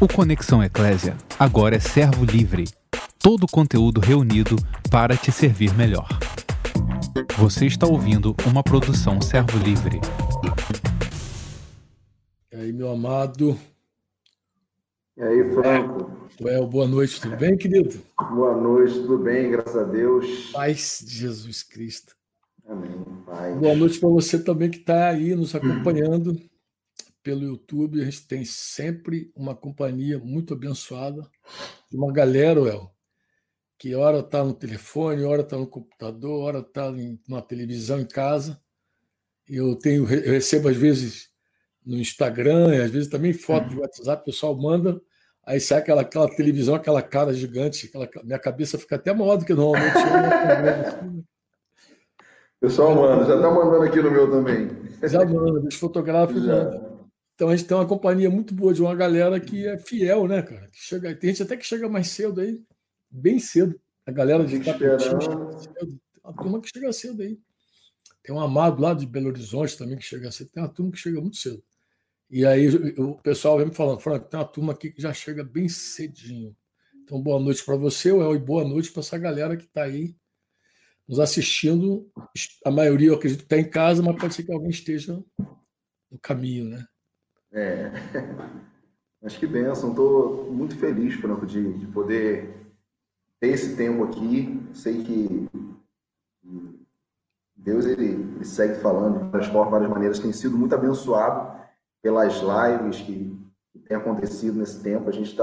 O Conexão Eclésia agora é Servo Livre. Todo o conteúdo reunido para te servir melhor. Você está ouvindo uma produção Servo Livre. E aí, meu amado? E aí, Franco? Well, boa noite, tudo bem, querido? Boa noite, tudo bem, graças a Deus. Paz de Jesus Cristo. Amém, Pai. Boa noite para você também que está aí nos acompanhando pelo YouTube. A gente tem sempre uma companhia muito abençoada, uma galera, Well, que hora está no telefone, hora está no computador, hora está na televisão em casa. Eu recebo às vezes no Instagram, e às vezes também foto de WhatsApp, o pessoal manda, aí sai aquela televisão, aquela cara gigante, minha cabeça fica até maior do que normalmente. Pessoal manda, já está mandando aqui no meu também. Já manda, os fotógrafos mandam. Então, a gente tem uma companhia muito boa de uma galera que é fiel, né, cara? Que chega, tem gente até que chega mais cedo aí, bem cedo. A galera de Tapetinho cedo. A turma que chega cedo aí. Tem um amado lá de Belo Horizonte também que chega cedo. Tem uma turma que chega muito cedo. E aí o pessoal vem me falando, Franco, tem uma turma aqui que já chega bem cedinho. Então, boa noite para você, Well, e boa noite para essa galera que está aí nos assistindo. A maioria, eu acredito, está em casa, mas pode ser que alguém esteja no caminho, né? É, mas que bênção, estou muito feliz, Franco, de poder ter esse tempo aqui. Sei que Deus ele segue falando de várias maneiras. Tem sido muito abençoado pelas lives que tem acontecido nesse tempo. A gente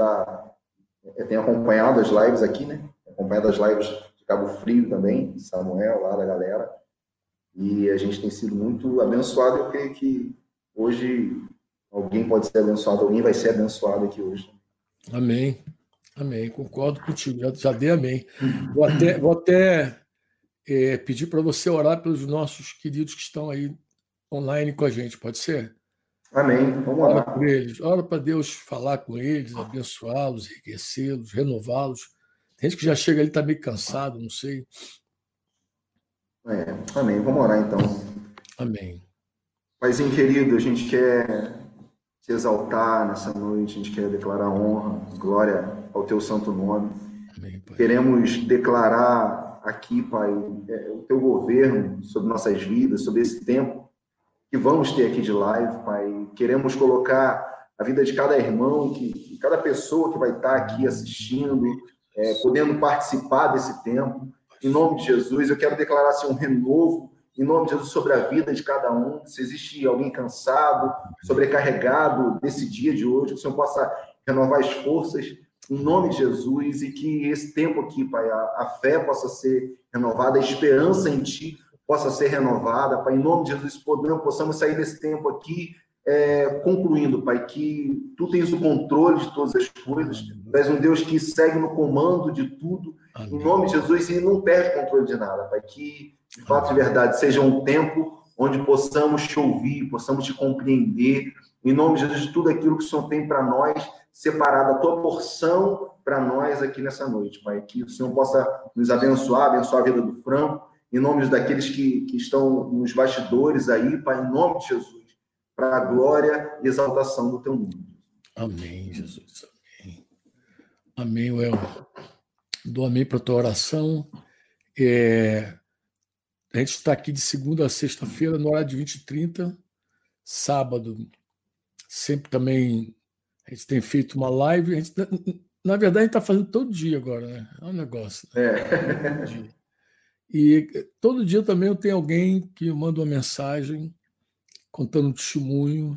tem acompanhado as lives aqui, né? Acompanhado as lives de Cabo Frio também, Samuel, lá da galera. E a gente tem sido muito abençoado. Eu creio que hoje alguém pode ser abençoado, alguém vai ser abençoado aqui hoje. Amém. Amém. Concordo contigo. Já dei amém. Vou até pedir para você orar pelos nossos queridos que estão aí online com a gente. Pode ser? Amém. Vamos orar. Ora por eles. Ora para Deus falar com eles, abençoá-los, enriquecê-los, renová-los. Tem gente que já chega ali e está meio cansado, não sei. É. Amém. Vamos orar, então. Amém. Paizinho querido, a gente quer te exaltar nessa noite, a gente quer declarar honra, glória ao teu santo nome. Amém, Pai. Queremos declarar aqui, Pai, o teu governo sobre nossas vidas, sobre esse tempo que vamos ter aqui de live, Pai. Queremos colocar a vida de cada irmão, de cada pessoa que vai estar aqui assistindo, podendo participar desse tempo. Em nome de Jesus, eu quero declarar assim, um renovo, em nome de Jesus, sobre a vida de cada um. Se existe alguém cansado, sobrecarregado desse dia de hoje, que o Senhor possa renovar as forças, em nome de Jesus, e que esse tempo aqui, Pai, a fé possa ser renovada, a esperança em Ti possa ser renovada, Pai, em nome de Jesus, possamos sair desse tempo aqui, concluindo, Pai, que Tu tens o controle de todas as coisas, Tu és um Deus que segue no comando de tudo. Amém. Em nome de Jesus, e não perde controle de nada, Pai, que de fato e verdade seja um tempo onde possamos Te ouvir, possamos Te compreender, em nome de Jesus, tudo aquilo que o Senhor tem para nós, separado a Tua porção para nós aqui nessa noite, Pai, que o Senhor possa nos abençoar, abençoar a vida do Franco, em nome daqueles que estão nos bastidores aí, Pai, em nome de Jesus, para a glória e exaltação do Teu nome. Amém, Jesus, amém. Amém, Well. Dou amém para a tua oração. A gente está aqui de segunda a sexta-feira, no horário de 20h30. Sábado, sempre também a gente tem feito uma live. A gente, na verdade, a gente está fazendo todo dia agora, né? É um negócio. Né? Todo dia. E todo dia também eu tenho alguém que manda uma mensagem, contando um testemunho,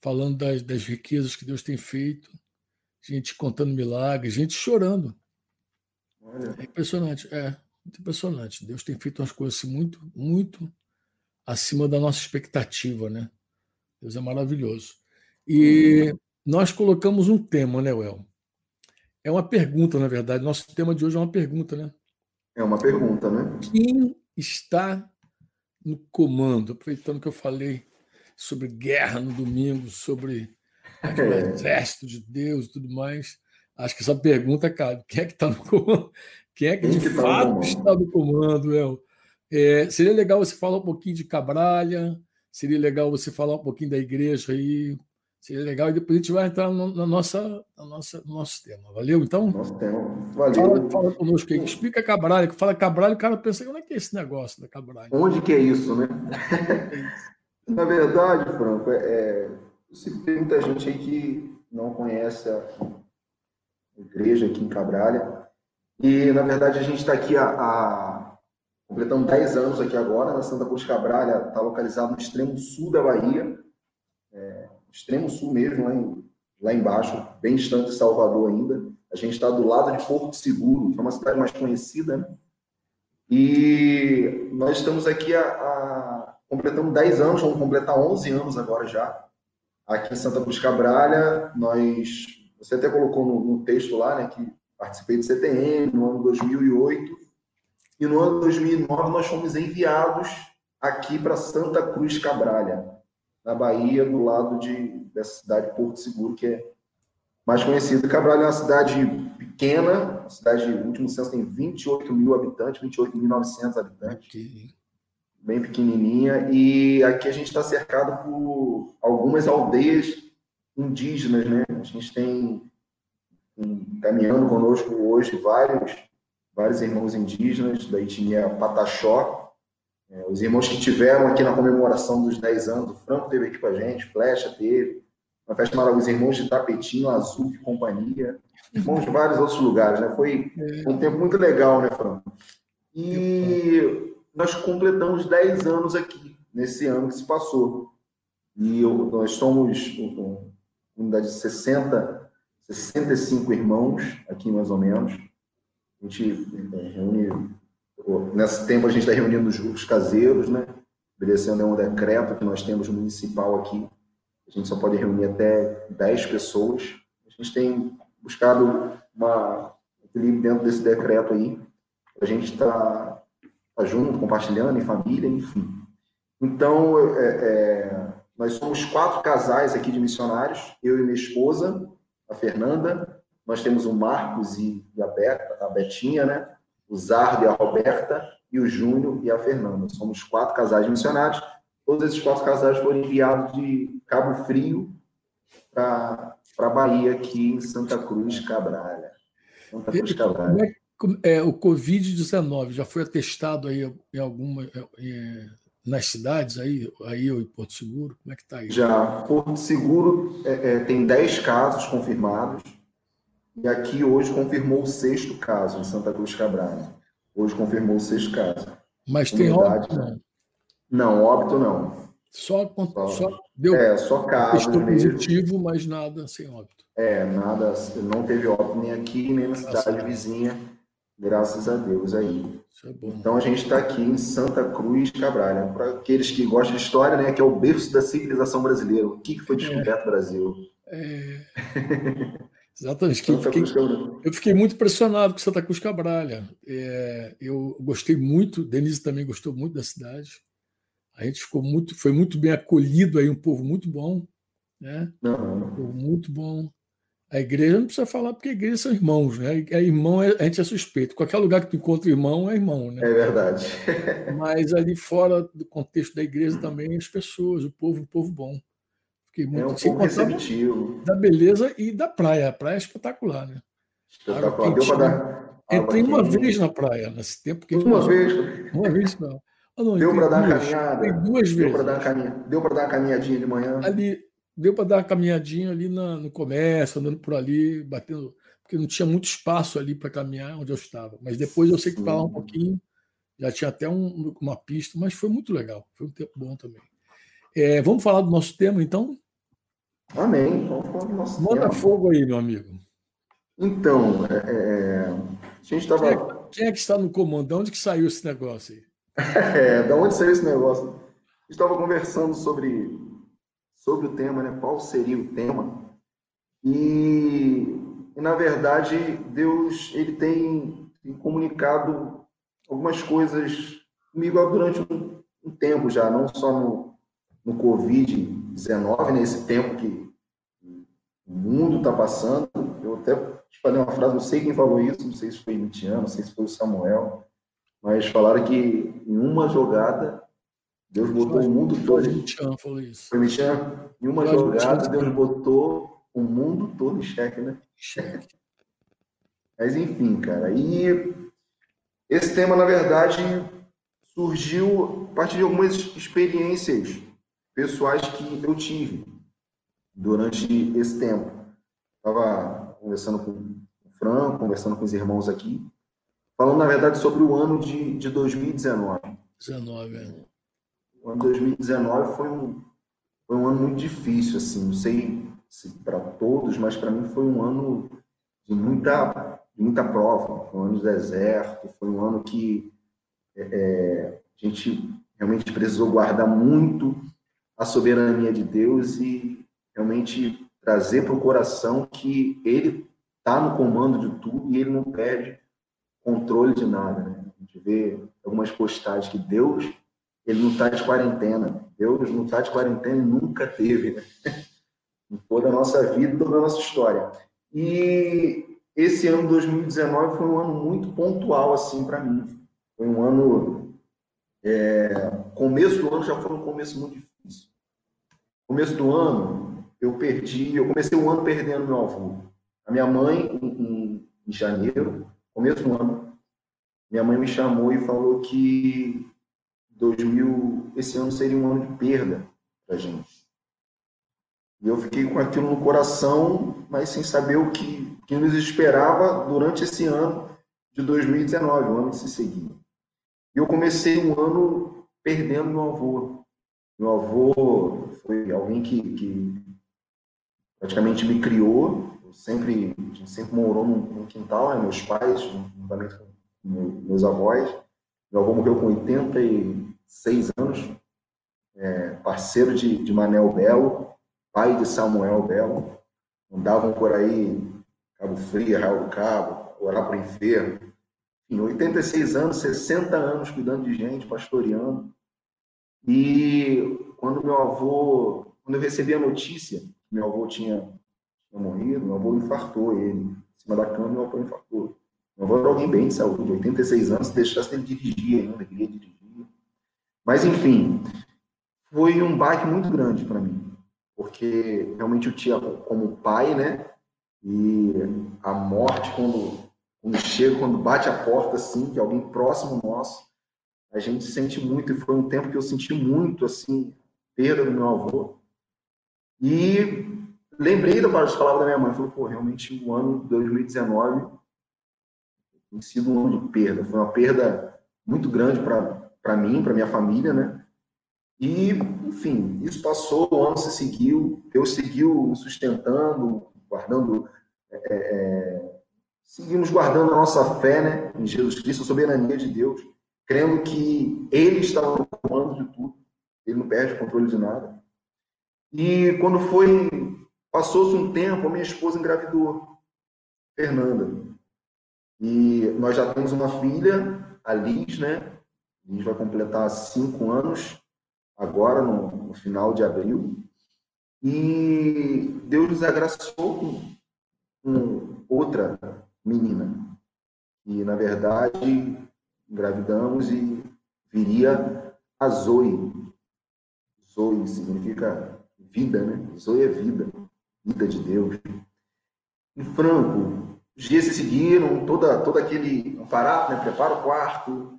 falando das riquezas que Deus tem feito, gente contando milagres, gente chorando. É impressionante, muito impressionante. Deus tem feito umas coisas muito, muito acima da nossa expectativa, né? Deus é maravilhoso. E nós colocamos um tema, né, Well? É uma pergunta, na verdade. Nosso tema de hoje é uma pergunta, né? É uma pergunta, né? Quem está no comando? Aproveitando que eu falei sobre guerra no domingo, sobre o exército de Deus e tudo mais. Acho que essa pergunta, cara, quem é que está no comando? Quem é que de fato está no comando, El? Seria legal você falar um pouquinho de Cabrália, seria legal você falar um pouquinho da igreja aí, Seria legal e depois a gente vai entrar no nosso tema. Valeu, então? Nosso tema. Valeu. Fala conosco aí. Explica a Cabrália. Que fala Cabrália, o cara pensa, onde é que é esse negócio da Cabrália? Onde que é isso, né? Na verdade, Franco, tem muita gente aí que não conhece a igreja aqui em Cabrália. E, na verdade, a gente está aqui completando 10 anos aqui agora. Na Santa Cruz Cabrália está localizado no extremo sul da Bahia. Extremo sul mesmo, lá embaixo, bem distante de Salvador ainda. A gente está do lado de Porto Seguro, que é uma cidade mais conhecida, né? E nós estamos aqui completando 10 anos, vamos completar 11 anos agora já. Aqui em Santa Cruz Cabrália, você até colocou no texto lá, né, que participei do CTN no ano 2008. E no ano 2009 nós fomos enviados aqui para Santa Cruz Cabrália, na Bahia, do lado dessa cidade Porto Seguro, que é mais conhecida. Cabrália é uma cidade pequena, uma cidade, no último censo, tem 28 mil habitantes, 28.900 habitantes, okay, bem pequenininha, e aqui a gente está cercado por algumas aldeias indígenas, né? A gente tem caminhando conosco hoje vários irmãos indígenas da etnia Pataxó. Os irmãos que tiveram aqui na comemoração dos 10 anos, o Franco teve aqui com a gente, Flecha teve, uma festa maravilhosa, os irmãos de Tapetinho Azul de companhia, irmãos de vários outros lugares, né? Foi um tempo muito legal, né, Franco? E nós completamos 10 anos aqui, nesse ano que se passou. E nós somos uma unidade de 60, 65 irmãos, aqui mais ou menos. A gente reúne... Nesse tempo, a gente está reunindo os grupos caseiros, né? Obedecendo a um decreto que nós temos municipal aqui. A gente só pode reunir até 10 pessoas. A gente tem buscado um equilíbrio dentro desse decreto aí. A gente está junto, compartilhando em família, enfim. Então, nós somos 4 casais aqui de missionários. Eu e minha esposa, a Fernanda. Nós temos o Marcos e a Betinha, né? O Zardo e a Roberta, e o Júnior e a Fernanda. Somos 4 casais missionários. Todos esses 4 casais foram enviados de Cabo Frio para a Bahia, aqui em Santa Cruz Cabrália. Santa Cruz Cabrália. O Covid-19 já foi atestado aí em nas cidades, aí em Porto Seguro? Como é que está aí? Já. Porto Seguro tem 10 casos confirmados. E aqui hoje confirmou o 6º caso em Santa Cruz Cabrália. Hoje confirmou o 6º caso. Mas tem óbito? Não, óbito não. Só deu só caso mesmo. Positivo, mas nada sem óbito. Nada, não teve óbito nem aqui, nem na cidade vizinha, graças a Deus aí. Isso é bom. Então a gente está aqui em Santa Cruz Cabrália. Para aqueles que gostam de história, né, que é o berço da civilização brasileira. O que foi descoberto no Brasil? Exatamente. Eu fiquei muito impressionado com Santa Cruz Cabrália. Eu gostei muito, Denise também gostou muito da cidade. A gente foi muito bem acolhido aí, um povo muito bom, né? Um povo muito bom. A igreja não precisa falar, porque a igreja são irmãos, né? Irmão, a gente é suspeito. Qualquer lugar que tu encontra irmão é irmão, né? É verdade. Mas ali fora do contexto da igreja também, as pessoas, o povo bom. Fiquei muito receptivo. Da beleza e da praia. A praia é espetacular, né? Espetacular. Deu para dar... Entrei uma vez na praia, nesse tempo que... Uma vez, não. Deu para dar uma caminhada. Entrei 2 vezes. Deu para dar uma caminhadinha de manhã? Ali, deu para dar uma caminhadinha ali no comércio, andando por ali, batendo... Porque não tinha muito espaço ali para caminhar onde eu estava. Mas depois eu sei que para lá um pouquinho, já tinha até uma pista, mas foi muito legal. Foi um tempo bom também. Vamos falar do nosso tema, então? Amém. Vamos falar do nosso tema. Manda fogo aí, meu amigo. Então, a gente estava... Quem é que está no comando? De onde que saiu esse negócio aí? De onde saiu esse negócio? A gente estava conversando sobre o tema, né? Qual seria o tema? E na verdade, Deus ele tem comunicado algumas coisas comigo durante um tempo já, não só no Covid-19, nesse tempo que o mundo está passando. Eu até te falei uma frase, não sei quem falou isso, não sei se foi o Mitiano, não sei se foi o Samuel, mas falaram que em uma jogada Deus botou o mundo todo. Foi me chamar em uma jogada, Deus botou o mundo todo em xeque, né? Mas enfim, cara. E esse tema, na verdade, surgiu a partir de algumas experiências pessoais que eu tive durante esse tempo. Estava conversando com o Fran, conversando com os irmãos aqui, falando, na verdade, sobre o ano de 2019. 19, é. O ano de 2019 foi um ano muito difícil, assim, não sei se para todos, mas para mim foi um ano de muita prova, foi um ano de deserto, foi um ano que a gente realmente precisou guardar muito a soberania de Deus e realmente trazer para o coração que Ele está no comando de tudo e Ele não perde controle de nada, né? A gente vê algumas postagens que Deus... Ele não está de quarentena. Deus não está de quarentena e nunca teve, né? Em toda a nossa vida, toda a nossa história. E esse ano 2019 foi um ano muito pontual, assim, para mim. Foi um ano... começo do ano já foi um começo muito difícil. Começo do ano, eu comecei o ano perdendo meu avô. A minha mãe, em janeiro, começo do ano, minha mãe me chamou e falou que... esse ano seria um ano de perda para a gente. E eu fiquei com aquilo no coração, mas sem saber o que nos esperava durante esse ano de 2019, o ano que se seguia. E eu comecei um ano perdendo meu avô. Meu avô foi alguém que praticamente me criou. A gente sempre morou num quintal, né? Meus pais, juntamente com meus avós. Meu avô morreu com 86 anos, parceiro de Manel Belo, pai de Samuel Belo. Andavam por aí, Cabo Frio, Arraial do Cabo, orar para o enfermo. Enfim, 86 anos, 60 anos cuidando de gente, pastoreando. E quando eu recebi a notícia que meu avô tinha morrido, meu avô infartou ele. Em cima da cama, meu avô infartou. Meu avô era alguém bem de saúde, 86 anos, se deixasse ele dirigir ainda, queria dirigir. Mas, enfim, foi um baque muito grande para mim, porque realmente eu tinha como pai, né? E a morte, quando chega, quando bate a porta, assim, de alguém próximo nosso, a gente sente muito, e foi um tempo que eu senti muito, assim, perda do meu avô. E lembrei das palavras da minha mãe, falei, realmente o ano de 2019... tem sido um ano de perda. Foi uma perda muito grande para mim, para minha família, né? E, enfim, isso passou, o ano se seguiu, Deus seguiu sustentando, guardando, seguimos guardando a nossa fé, né? Em Jesus Cristo, a soberania de Deus, crendo que Ele estava no comando de tudo, Ele não perde o controle de nada. E quando passou-se um tempo, a minha esposa engravidou, Fernanda. E nós já temos uma filha, a Liz, né? A Liz vai completar 5 anos, agora, no final de abril. E Deus nos agraciou com outra menina. E, na verdade, engravidamos e viria a Zoe. Zoe significa vida, né? Zoe é vida, vida de Deus. E Franco... Os dias se seguiram, todo aquele aparato, né? Prepara o quarto,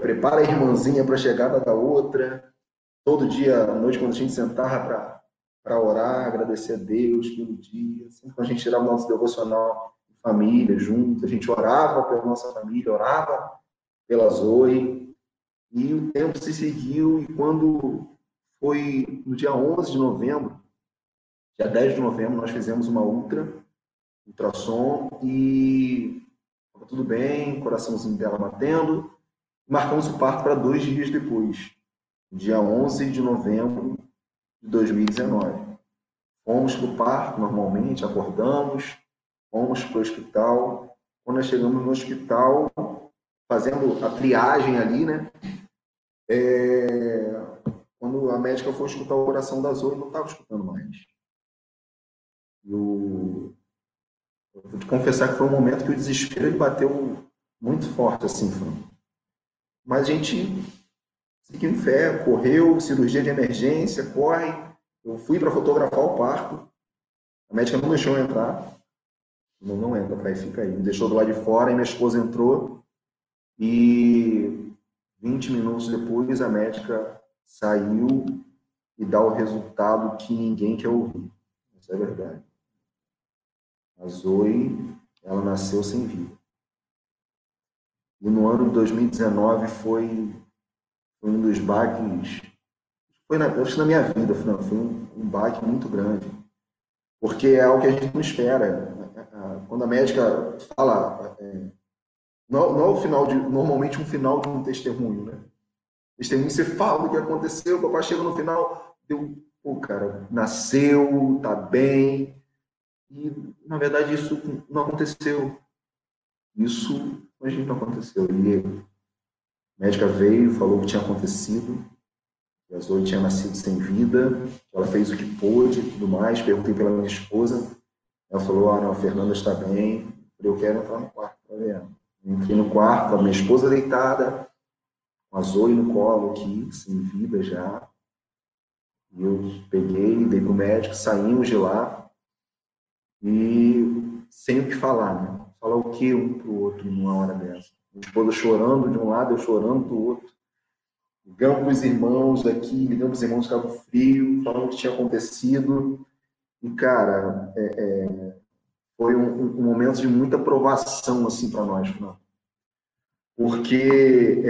prepara a irmãzinha para a chegada da outra. Todo dia, à noite, quando a gente sentava para orar, agradecer a Deus pelo dia. Sempre quando a gente tirava o nosso devocional de família, junto, a gente orava pela nossa família, orava pela Zoe. E o tempo se seguiu, e quando foi no dia 11 de novembro, dia 10 de novembro, nós fizemos uma ultrassom e estava tudo bem, o coraçãozinho dela batendo. Marcamos o parto para 2 dias depois, dia 11 de novembro de 2019. Fomos para o parto normalmente, acordamos, fomos para o hospital. Quando nós chegamos no hospital, fazendo a triagem ali, né? Quando a médica foi escutar o coração da Zoe, não estava escutando mais. Eu vou te confessar que foi um momento que o desespero bateu muito forte, assim, Fran. Mas a gente seguindo fé, correu, cirurgia de emergência, corre. Eu fui para fotografar o parto. A médica não deixou eu entrar. Não entra, pai, fica aí. Me deixou do lado de fora e minha esposa entrou. E 20 minutos depois, a médica saiu e dá o resultado que ninguém quer ouvir. Isso é verdade. A Zoe, ela nasceu sem vida. E no ano de 2019 foi um dos baques... Foi na minha vida, foi um baque muito grande. Porque é algo que a gente não espera. Quando a médica fala... Não é o final de... Normalmente um final de um testemunho, né? Testemunho, você fala o que aconteceu, o papai chega no final, deu... Pô, cara, nasceu, tá bem... E, na verdade, isso não aconteceu. Isso, a gente não aconteceu. E a médica veio, falou o que tinha acontecido. A Zoe tinha nascido sem vida. Ela fez o que pôde e tudo mais. Perguntei pela minha esposa. Ela falou, não, a Fernanda está bem. Eu quero entrar no quarto para ver. Entrei no quarto, a minha esposa deitada. A Zoe no colo aqui, sem vida já. E eu peguei, dei pro médico, saímos de lá. E sem o que falar, né? Falar o que um pro outro numa hora dessa? Minha esposa chorando de um lado, eu chorando do outro. Ligamos os irmãos aqui, ligamos os irmãos de Cabo Frio, falando o que tinha acontecido. E, cara, foi um momento de muita provação, assim, para nós, né? Porque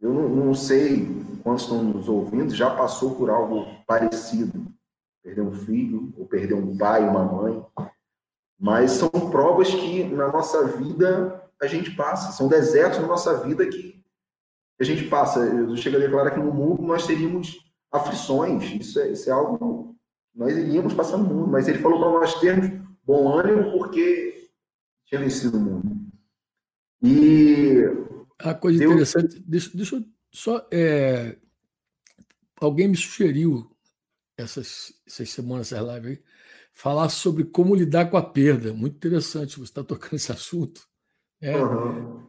eu não sei quantos estão nos ouvindo, já passou por algo parecido. Perder um filho, ou perder um pai, uma mãe. Mas são provas que na nossa vida a gente passa. São desertos na nossa vida que a gente passa. Eu chego a declarar que no mundo nós teríamos aflições. Isso é algo que nós iríamos passar no mundo. Mas ele falou para nós termos bom ânimo porque tinha vencido o mundo. E... A coisa interessante... Deixa eu só... Alguém me sugeriu... Essas semanas, essas lives aí, falar sobre como lidar com a perda. Muito interessante você estar tocando esse assunto.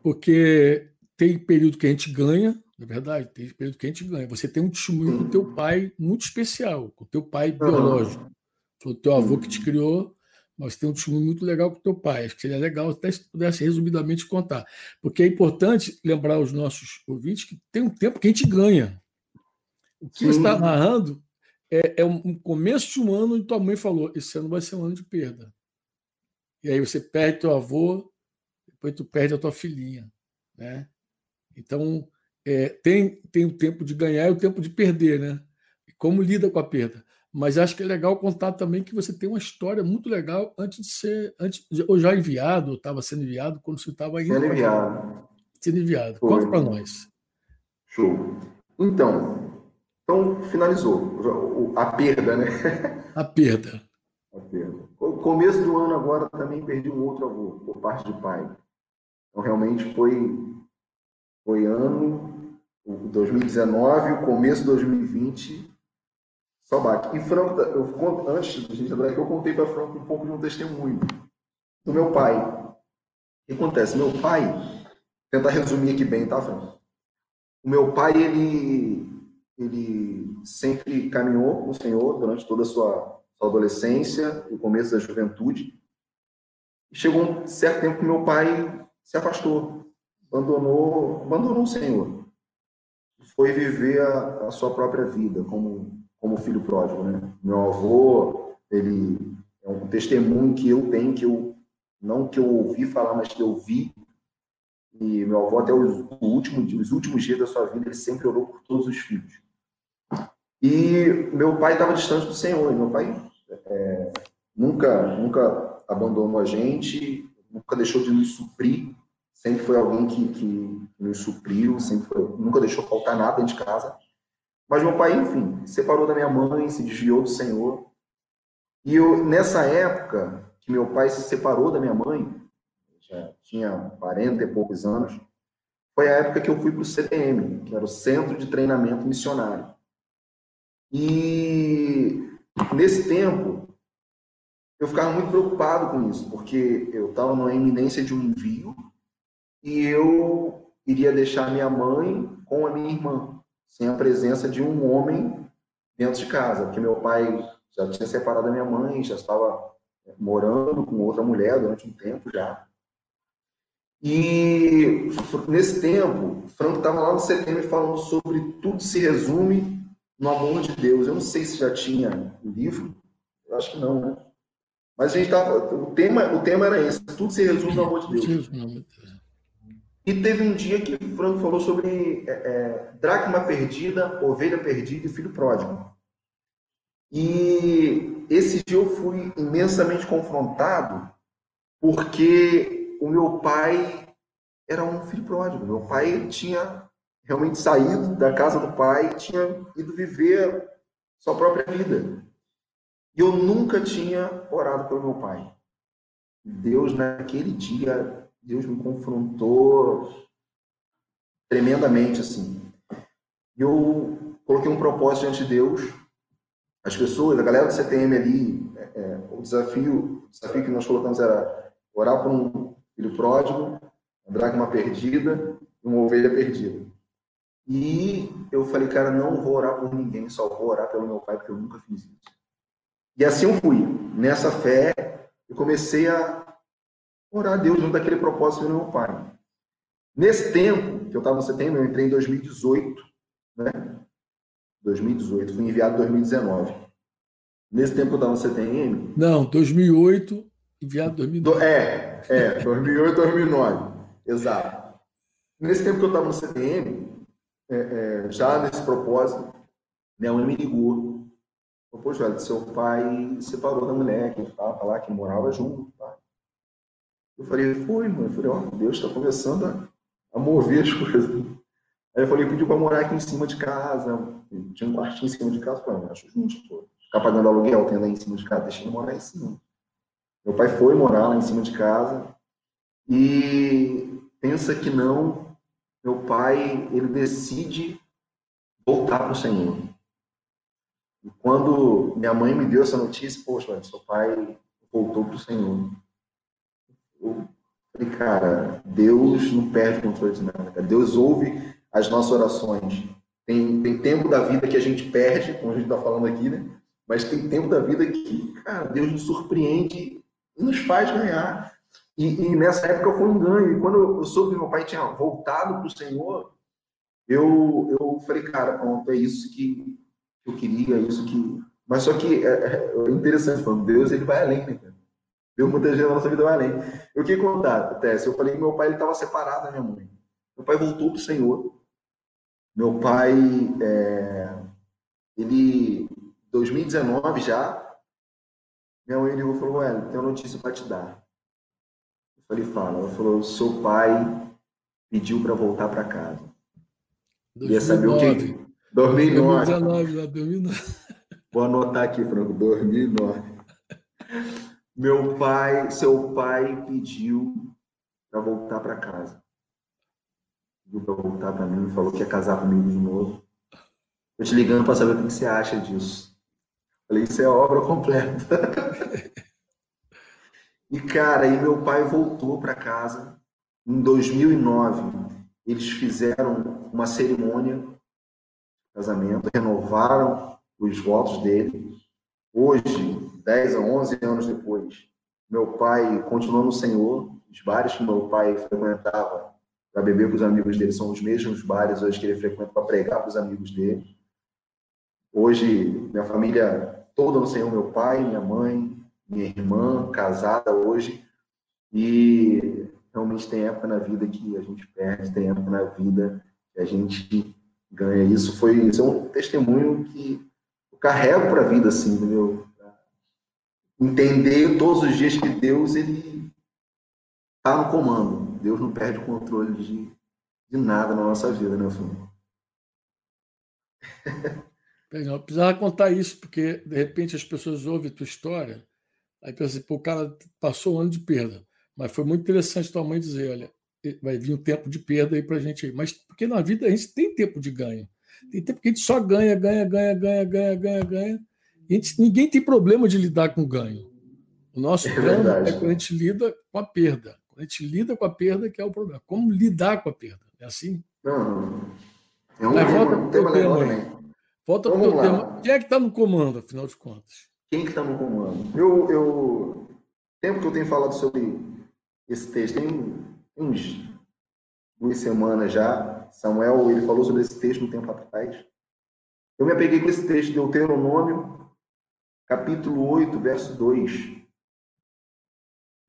Porque tem período que a gente ganha, na verdade, tem período que a gente ganha. Você tem um testemunho com teu pai muito especial, com teu pai biológico. Foi o teu avô que te criou, mas tem um testemunho muito legal com teu pai. Acho que seria legal até se pudesse resumidamente contar. Porque é importante lembrar aos nossos ouvintes que tem um tempo que a gente ganha. O que você está narrando é um começo de um ano onde tua mãe falou, esse ano vai ser um ano de perda. E aí você perde teu avô, depois tu perde a tua filhinha, né? Então, tem o tempo de ganhar e o tempo de perder, né? E como lida com a perda. Mas acho que é legal contar também que você tem uma história muito legal antes de ser... ou já enviado, ou estava sendo enviado, quando você estava ainda... Sendo enviado. Conta para nós. Show. Então, finalizou a perda, né? A perda. No começo do ano agora também perdi um outro avô, por parte de pai. Então, realmente foi ano 2019, o começo de 2020, só bate. E Franco, antes da gente entrar aqui, eu contei para Franco um pouco de um testemunho do meu pai. O que acontece? Meu pai, tentar resumir aqui bem, tá, Franco? O meu pai, ele sempre caminhou com o Senhor durante toda a sua adolescência, no começo da juventude. Chegou um certo tempo que meu pai se afastou, abandonou o Senhor. Foi viver a sua própria vida como filho pródigo, né? Meu avô, ele é um testemunho que eu tenho, que eu não que eu ouvi falar, mas que eu vi. E meu avô, até os últimos dias da sua vida, ele sempre orou por todos os filhos. E meu pai estava distante do Senhor. Meu pai nunca abandonou a gente, nunca deixou de nos suprir. Sempre foi alguém que nos supriu, nunca deixou faltar nada dentro de casa. Mas meu pai, enfim, separou da minha mãe, se desviou do Senhor. E eu, nessa época que meu pai se separou da minha mãe, já tinha 40 e poucos anos, foi a época que eu fui para o CTM, que era o Centro de Treinamento Missionário. E nesse tempo, eu ficava muito preocupado com isso, porque eu estava numa iminência de um envio, e eu iria deixar minha mãe com a minha irmã, sem a presença de um homem dentro de casa, porque meu pai já tinha separado da minha mãe, já estava morando com outra mulher durante um tempo já. E nesse tempo, Franco estava lá no CTM falando sobre tudo se resume no amor de Deus. Eu não sei se já tinha o livro, eu acho que não, né? Mas a gente estava, o tema era esse, tudo se resume no amor de Deus. E teve um dia que o Franco falou sobre dracma perdida, ovelha perdida e filho pródigo. E esse dia eu fui imensamente confrontado, porque o meu pai era um filho pródigo. Meu pai tinha realmente saído da casa do pai, tinha ido viver sua própria vida. E eu nunca tinha orado pelo meu pai. Deus, naquele dia, Deus me confrontou tremendamente, assim. Eu coloquei um propósito diante de Deus. As pessoas, a galera do CTM ali, o desafio que nós colocamos era orar por um filho pródigo, um dracma perdida, uma ovelha perdida. E eu falei, cara, não vou orar por ninguém, só vou orar pelo meu pai, porque eu nunca fiz isso. E assim eu fui. Nessa fé, eu comecei a orar a Deus junto daquele propósito do meu pai. Nesse tempo, que eu estava no CTM, eu entrei em 2018, né? 2018, fui enviado em 2019. Nesse tempo eu estava no CTM... Não, 2008, enviado em 2009. 2008, 2009, exato. Nesse tempo que eu estava no CTM, já nesse propósito, minha mãe me ligou. Falei, pô, Joel, seu pai separou da mulher que estava lá, que morava junto. Tá? Eu falei, foi, mãe. Eu falei, ó, Deus está começando a mover as coisas. Aí eu falei, pediu para morar aqui em cima de casa. Tinha um quartinho em cima de casa, falei, eu acho justo, pô. Ficar pagando aluguel, tendo aí em cima de casa, deixa ele morar em cima. Meu pai foi morar lá em cima de casa e pensa que não, meu pai, ele decide voltar para o Senhor. E quando minha mãe me deu essa notícia, poxa, seu pai voltou para o Senhor. Eu falei, cara, Deus não perde o controle de nada, cara. Deus ouve as nossas orações. Tem tempo da vida que a gente perde, como a gente está falando aqui, né? Mas tem tempo da vida que, cara, Deus nos surpreende e nos faz ganhar. E nessa época foi um ganho. E quando eu soube que meu pai tinha voltado para o Senhor, eu falei, cara, pronto, é isso que eu queria, é isso que... Mas só que é interessante, falando, Deus, ele vai além, né, cara? Deus, muitas vezes, na nossa vida vai além. Eu queria contar, Tess, eu falei que meu pai estava separado da minha mãe. Meu pai voltou para o Senhor. Meu pai, ele, em 2019 já, minha mãe ligou e falou, ué, tem uma notícia para te dar. Eu falei, fala. Ela falou, seu pai pediu para voltar para casa. 2009. Ia saber o que? 2009. 2019. Vou anotar aqui, Franco, 2009. Seu pai pediu para voltar para casa. Para voltar para mim, falou que ia casar comigo de novo. Tô te ligando para saber o que você acha disso. Falei, isso é a obra completa. E, cara, aí meu pai voltou para casa. Em 2009, eles fizeram uma cerimônia de casamento, renovaram os votos dele. Hoje, 10 a 11 anos depois, meu pai continuou no Senhor. Os bares que meu pai frequentava para beber com os amigos dele, são os mesmos bares hoje que ele frequenta para pregar para os amigos dele. Hoje, minha família toda no Senhor, meu pai, minha mãe, minha irmã, casada hoje. E realmente tem época na vida que a gente perde, tem época na vida que a gente ganha. Isso é um testemunho que eu carrego para a vida, assim, entendeu? Entender todos os dias que Deus, ele está no comando. Deus não perde o controle de nada na nossa vida, né, filho? Eu precisava contar isso, porque, de repente, as pessoas ouvem a tua história, aí pensam, pô, o cara passou um ano de perda. Mas foi muito interessante tua mãe dizer, olha, vai vir um tempo de perda aí pra gente aí. Mas porque na vida a gente tem tempo de ganho. Tem tempo que a gente só ganha. Ninguém tem problema de lidar com ganho. O nosso problema é quando a gente lida com a perda. A gente lida com a perda, que é o problema. Como lidar com a perda? É assim? Não. É um tema legal, né? Volta para o teu tema. Quem é que está no comando, afinal de contas? Quem que está no comando? Tempo que eu tenho falado sobre esse texto, tem uns 2 semanas já. Samuel, ele falou sobre esse texto um tempo atrás. Eu me apeguei com esse texto, Deuteronômio, capítulo 8, verso 2.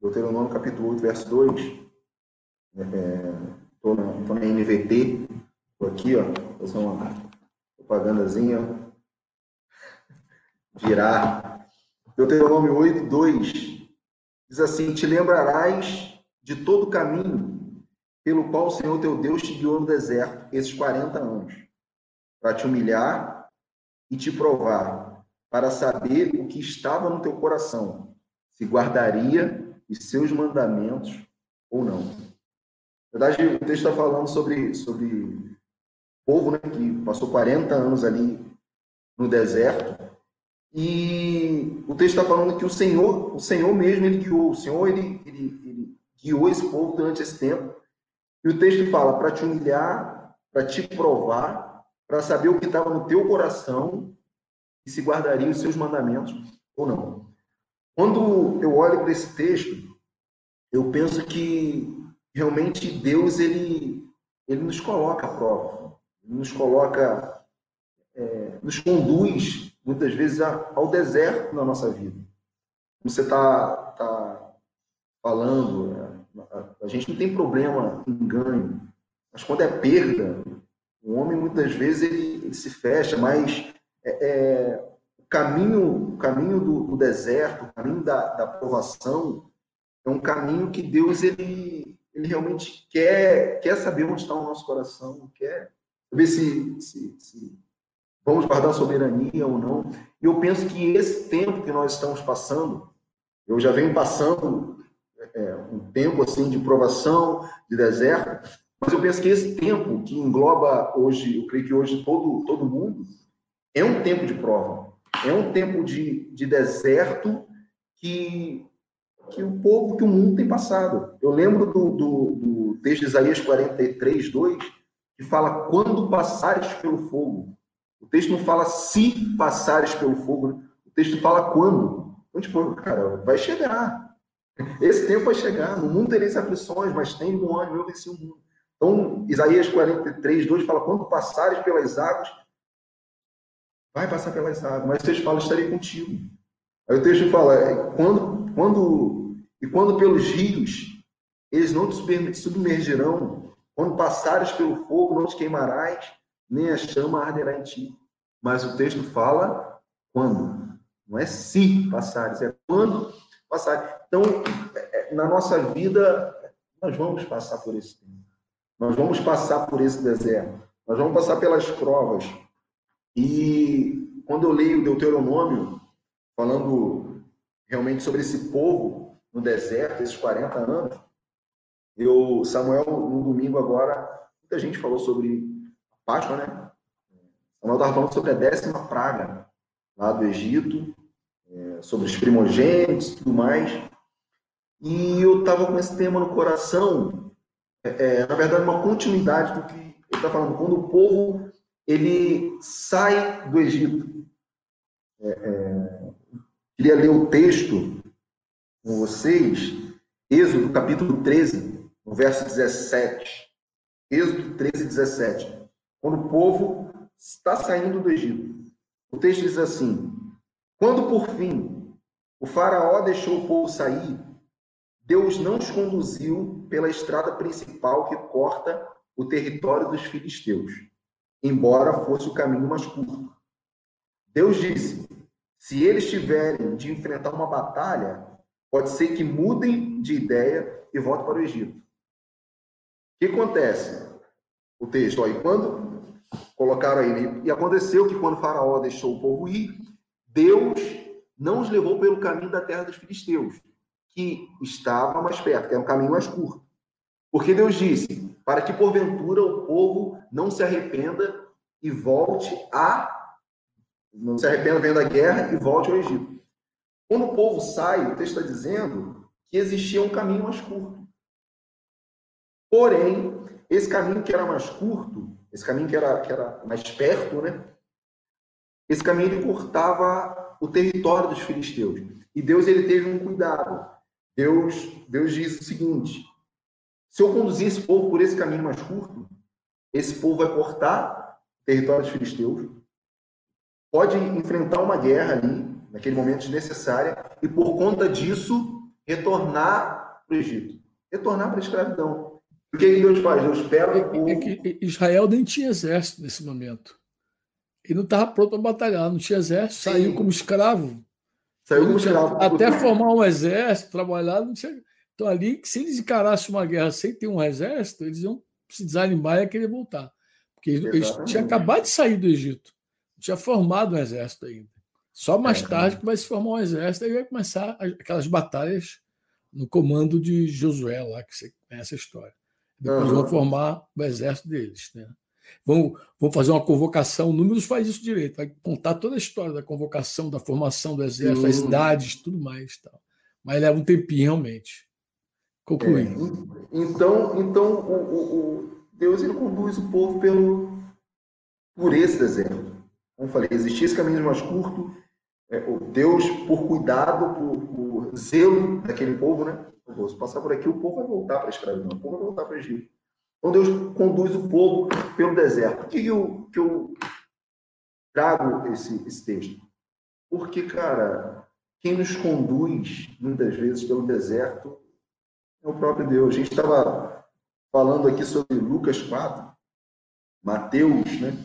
Deuteronômio, capítulo 8, verso 2. Estou na NVT. Estou aqui, ó. Vou fazer uma propagandazinha. Virar. Deuteronômio 8, 2. Diz assim: te lembrarás de todo o caminho pelo qual o Senhor teu Deus te guiou no deserto esses 40 anos. Para te humilhar e te provar, para saber o que estava no teu coração, se guardaria os seus mandamentos ou não. Na verdade, o texto está falando sobre o povo, né, que passou 40 anos ali no deserto, e o texto está falando que o Senhor mesmo, ele guiou, ele guiou esse povo durante esse tempo, e o texto fala para te humilhar, para te provar, para saber o que estava no teu coração e se guardaria os seus mandamentos ou não. Quando eu olho para esse texto, eu penso que realmente Deus ele nos coloca à prova, nos conduz muitas vezes ao deserto na nossa vida. Como você está falando, a gente não tem problema em ganho, mas quando é perda, o homem, muitas vezes, ele se fecha, mas o caminho do deserto, o caminho da provação, é um caminho que Deus ele realmente quer saber onde está o nosso coração, quer saber se vamos guardar a soberania ou não. E eu penso que esse tempo que nós estamos passando, eu já venho passando um tempo assim de provação, de deserto, mas eu penso que esse tempo que engloba hoje, eu creio que hoje todo mundo, é um tempo de prova, é um tempo de deserto que o povo, que o mundo tem passado. Eu lembro do texto de Isaías 43, 2, que fala quando passares pelo fogo. O texto não fala se passares pelo fogo, né? O texto fala quando. Então, tipo, cara, vai chegar. Esse tempo vai chegar. No mundo tereis aflições, mas tem um ânimo, eu venci o mundo. Então, Isaías 43, 2 fala: quando passares pelas águas, vai passar pelas águas, mas o texto fala: estarei contigo. Aí o texto fala: quando pelos rios, eles não te submergirão, quando passares pelo fogo, não te queimarás, nem a chama arderá em ti. Mas o texto fala: quando, não é se passares, é quando passares. Então, na nossa vida, nós vamos passar por esse tempo. Nós vamos passar por esse deserto. Nós vamos passar pelas provas. E quando eu leio o Deuteronômio, falando realmente sobre esse povo no deserto, esses 40 anos, Samuel, no domingo agora, muita gente falou sobre a Páscoa, né? Samuel estava falando sobre a 10ª praga lá do Egito, sobre os primogênitos e tudo mais. E eu estava com esse tema no coração. Na verdade, uma continuidade do que ele está falando. Quando o povo ele sai do Egito. Queria ler o texto com vocês. Êxodo, capítulo 13, no verso 17. Êxodo 13, 17. Quando o povo está saindo do Egito. O texto diz assim: quando, por fim, o faraó deixou o povo sair, Deus não os conduziu pela estrada principal que corta o território dos filisteus, embora fosse o caminho mais curto. Deus disse: se eles tiverem de enfrentar uma batalha, pode ser que mudem de ideia e voltem para o Egito. O que acontece? O texto aí, quando colocaram aí, né? E aconteceu que quando o faraó deixou o povo ir, Deus não os levou pelo caminho da terra dos filisteus, que estava mais perto, que era um caminho mais curto. Porque Deus disse, para que porventura o povo não se arrependa e volte não se arrependa vendo a guerra e volte ao Egito. Quando o povo sai, o texto está dizendo que existia um caminho mais curto. Porém, esse caminho que era mais curto, esse caminho que era mais perto, né? Esse caminho ele cortava o território dos filisteus. E Deus ele teve um cuidado. Deus diz o seguinte: se eu conduzir esse povo por esse caminho mais curto, esse povo vai cortar o território dos filisteus, pode enfrentar uma guerra ali, naquele momento desnecessária, e por conta disso, retornar para o Egito. Retornar para a escravidão. O que Deus faz? Deus pega o povo... Israel nem tinha exército nesse momento. Ele não estava pronto para batalhar, não tinha exército, saiu como escravo. Saiu como escravo. Até formar um exército, trabalhar, não tinha... Então, ali, se eles encarassem uma guerra sem ter um exército, eles iam se desanimar e ia querer voltar. Porque eles tinham acabado de sair do Egito. Não tinha formado um exército ainda. Só mais tarde que vai se formar um exército e vai começar aquelas batalhas no comando de Josué, lá, que você conhece a história. Depois vão formar o exército deles, né? Vão fazer uma convocação, Números faz isso direito, vai contar toda a história da convocação, da formação do exército, das idades, tudo mais. Tal. Mas leva um tempinho, realmente. Concluindo. Então Deus ele conduz o povo por esse deserto. Como eu falei, existia esse caminho mais curto, Deus, por cuidado, por zelo daquele povo, né? Se passar por aqui, o povo vai voltar para a escravidão, o povo vai voltar para o Egito. Então Deus conduz o povo pelo deserto. Por que eu trago esse texto? Porque, cara, quem nos conduz muitas vezes pelo deserto é o próprio Deus. A gente estava falando aqui sobre Lucas 4, Mateus, né?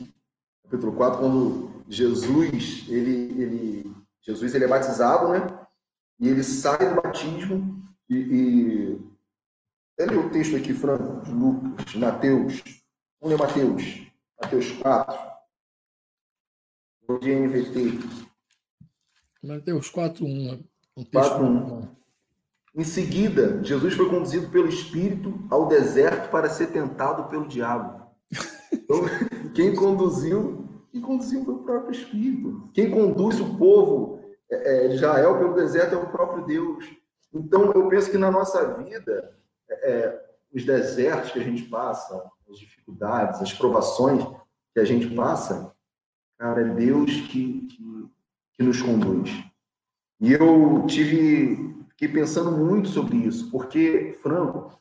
Capítulo 4, quando Jesus ele é batizado, né? E ele sai do batismo e olha o texto aqui, Franco, de Lucas, Mateus. Vamos ler Mateus. Mateus 4. Vou de NVT. Mateus 4, 1. 4:1. Em seguida, Jesus foi conduzido pelo Espírito ao deserto para ser tentado pelo diabo. Então, quem conduziu foi o próprio Espírito. Quem conduz o povo de Israel pelo deserto é o próprio Deus. Então, eu penso que na nossa vida... os desertos que a gente passa, as dificuldades, as provações que a gente passa, cara, é Deus que nos conduz. E eu fiquei pensando muito sobre isso, porque, Franco,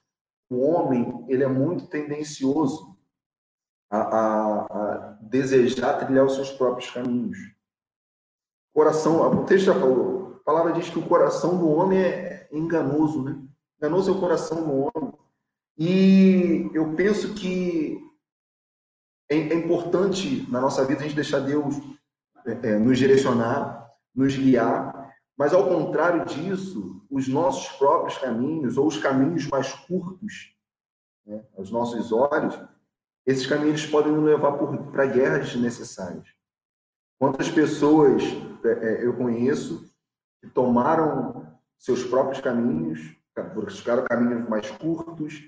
o homem ele é muito tendencioso a desejar trilhar os seus próprios caminhos. O texto já falou, a palavra diz que o coração do homem é enganoso, né? Enganou seu coração no homem. E eu penso que é importante na nossa vida a gente deixar Deus nos direcionar, nos guiar, mas ao contrário disso, os nossos próprios caminhos, ou os caminhos mais curtos, né, aos nossos olhos, esses caminhos podem nos levar para guerras desnecessárias. Quantas pessoas eu conheço que tomaram seus próprios caminhos, buscaram caminhos mais curtos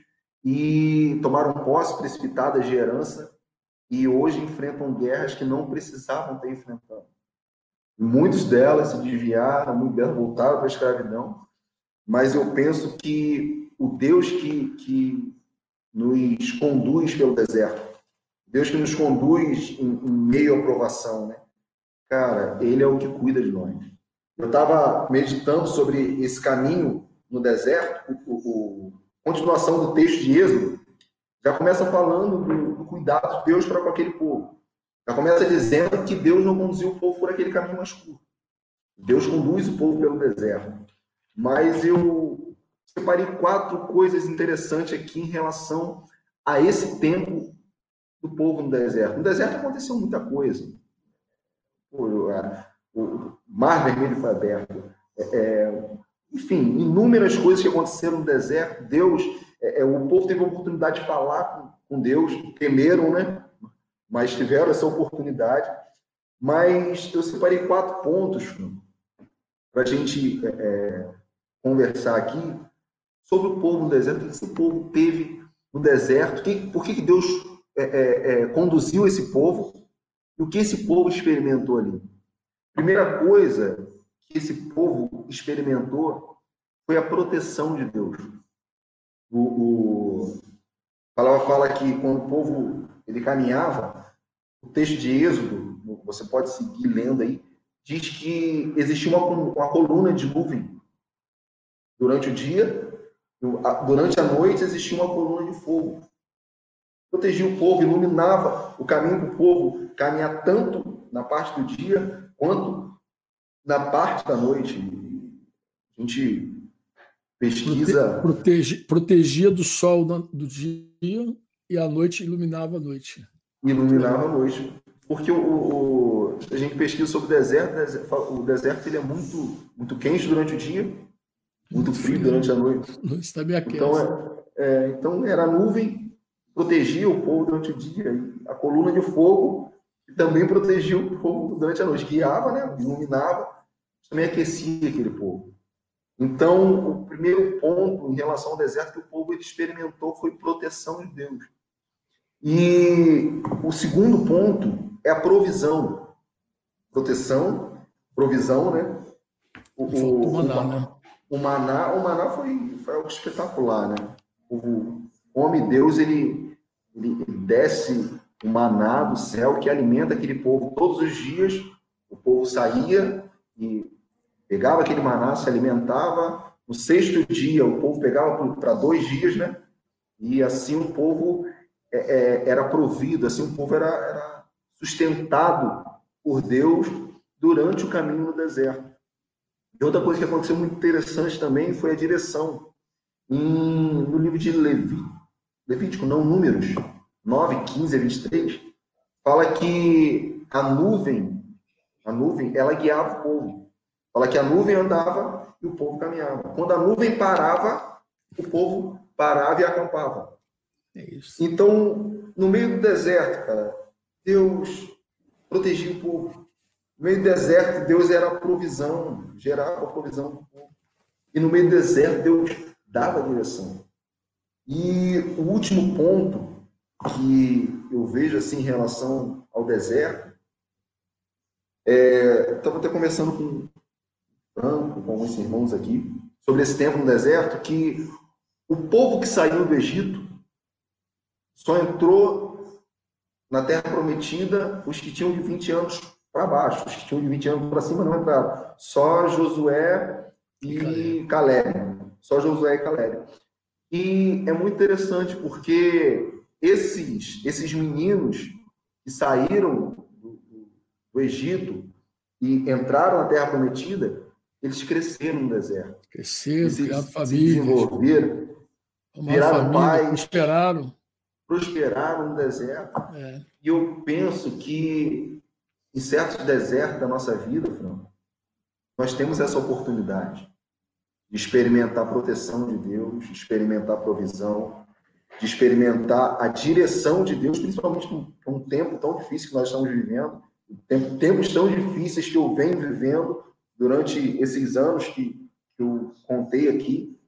e tomaram posse precipitadas de herança e hoje enfrentam guerras que não precisavam ter enfrentado. Muitas delas se desviaram, muitas delas voltaram para a escravidão, mas eu penso que o Deus que nos conduz pelo deserto, Deus que nos conduz em meio à provação, né? Cara, Ele é o que cuida de nós. Eu estava meditando sobre esse caminho no deserto, a continuação do texto de Êxodo já começa falando do cuidado de Deus para com aquele povo. Já começa dizendo que Deus não conduziu o povo por aquele caminho mais curto. Deus conduz o povo pelo deserto. Mas eu separei 4 coisas interessantes aqui em relação a esse tempo do povo no deserto. No deserto aconteceu muita coisa. O Mar Vermelho foi aberto. Enfim, inúmeras coisas que aconteceram no deserto. Deus, o povo teve a oportunidade de falar com Deus, temeram, né? Mas tiveram essa oportunidade. Mas eu separei 4 pontos para a gente conversar aqui sobre o povo no deserto. O que o povo teve no deserto? Por que Deus conduziu esse povo? E o que esse povo experimentou ali? Primeira coisa que esse povo experimentou foi a proteção de Deus. A palavra fala que quando o povo ele caminhava, o texto de Êxodo, você pode seguir lendo aí, diz que existia uma coluna de nuvem durante o dia, durante a noite existia uma coluna de fogo. Protegia o povo, iluminava o caminho para o povo caminhar tanto na parte do dia quanto na parte da noite. A gente pesquisa... Protegia do sol do dia e a noite iluminava a noite. Iluminava a noite. Porque a gente pesquisa sobre o deserto ele é muito quente durante o dia, muito frio durante a noite. Está bem aquece. Então era a nuvem... protegia o povo durante o dia, a coluna de fogo também protegia o povo durante a noite, guiava, né? Iluminava, também aquecia aquele povo. Então, o primeiro ponto em relação ao deserto que o povo experimentou foi proteção de Deus. E o segundo ponto é a provisão. Proteção, provisão, né? O maná foi algo espetacular, né? O homem de Deus, ele desce o maná do céu que alimenta aquele povo todos os dias. O povo saía e pegava aquele maná, se alimentava. No sexto dia, o povo pegava para 2 dias, né? E assim o povo era provido, assim o povo era sustentado por Deus durante o caminho no deserto. E outra coisa que aconteceu muito interessante também foi a direção. No livro de Números 9, 15 a 23, fala que a nuvem, ela guiava o povo. Fala que a nuvem andava e o povo caminhava. Quando a nuvem parava, o povo parava e acampava. É isso. Então, no meio do deserto, cara, Deus protegia o povo. No meio do deserto, Deus era a provisão, gerava a provisão do povo. E no meio do deserto, Deus dava a direção. E o último ponto que eu vejo assim em relação ao deserto, estava até conversando com o Franco, com alguns irmãos aqui, sobre esse tempo no deserto, que o povo que saiu do Egito só entrou na Terra Prometida os que tinham de 20 anos para baixo, os que tinham de 20 anos para cima não entraram, só Josué e Calé. Só Josué e Calé. E é muito interessante porque esses meninos que saíram do Egito e entraram na Terra Prometida, eles cresceram no deserto. Cresceram, família, desenvolveram, viraram pais, prosperaram no deserto. E eu penso que em certos desertos da nossa vida, Fernando, nós temos essa oportunidade de experimentar a proteção de Deus, de experimentar a provisão, de experimentar a direção de Deus, principalmente num tempo tão difícil que nós estamos vivendo, tempos tão difíceis que eu venho vivendo durante esses anos que eu contei aqui,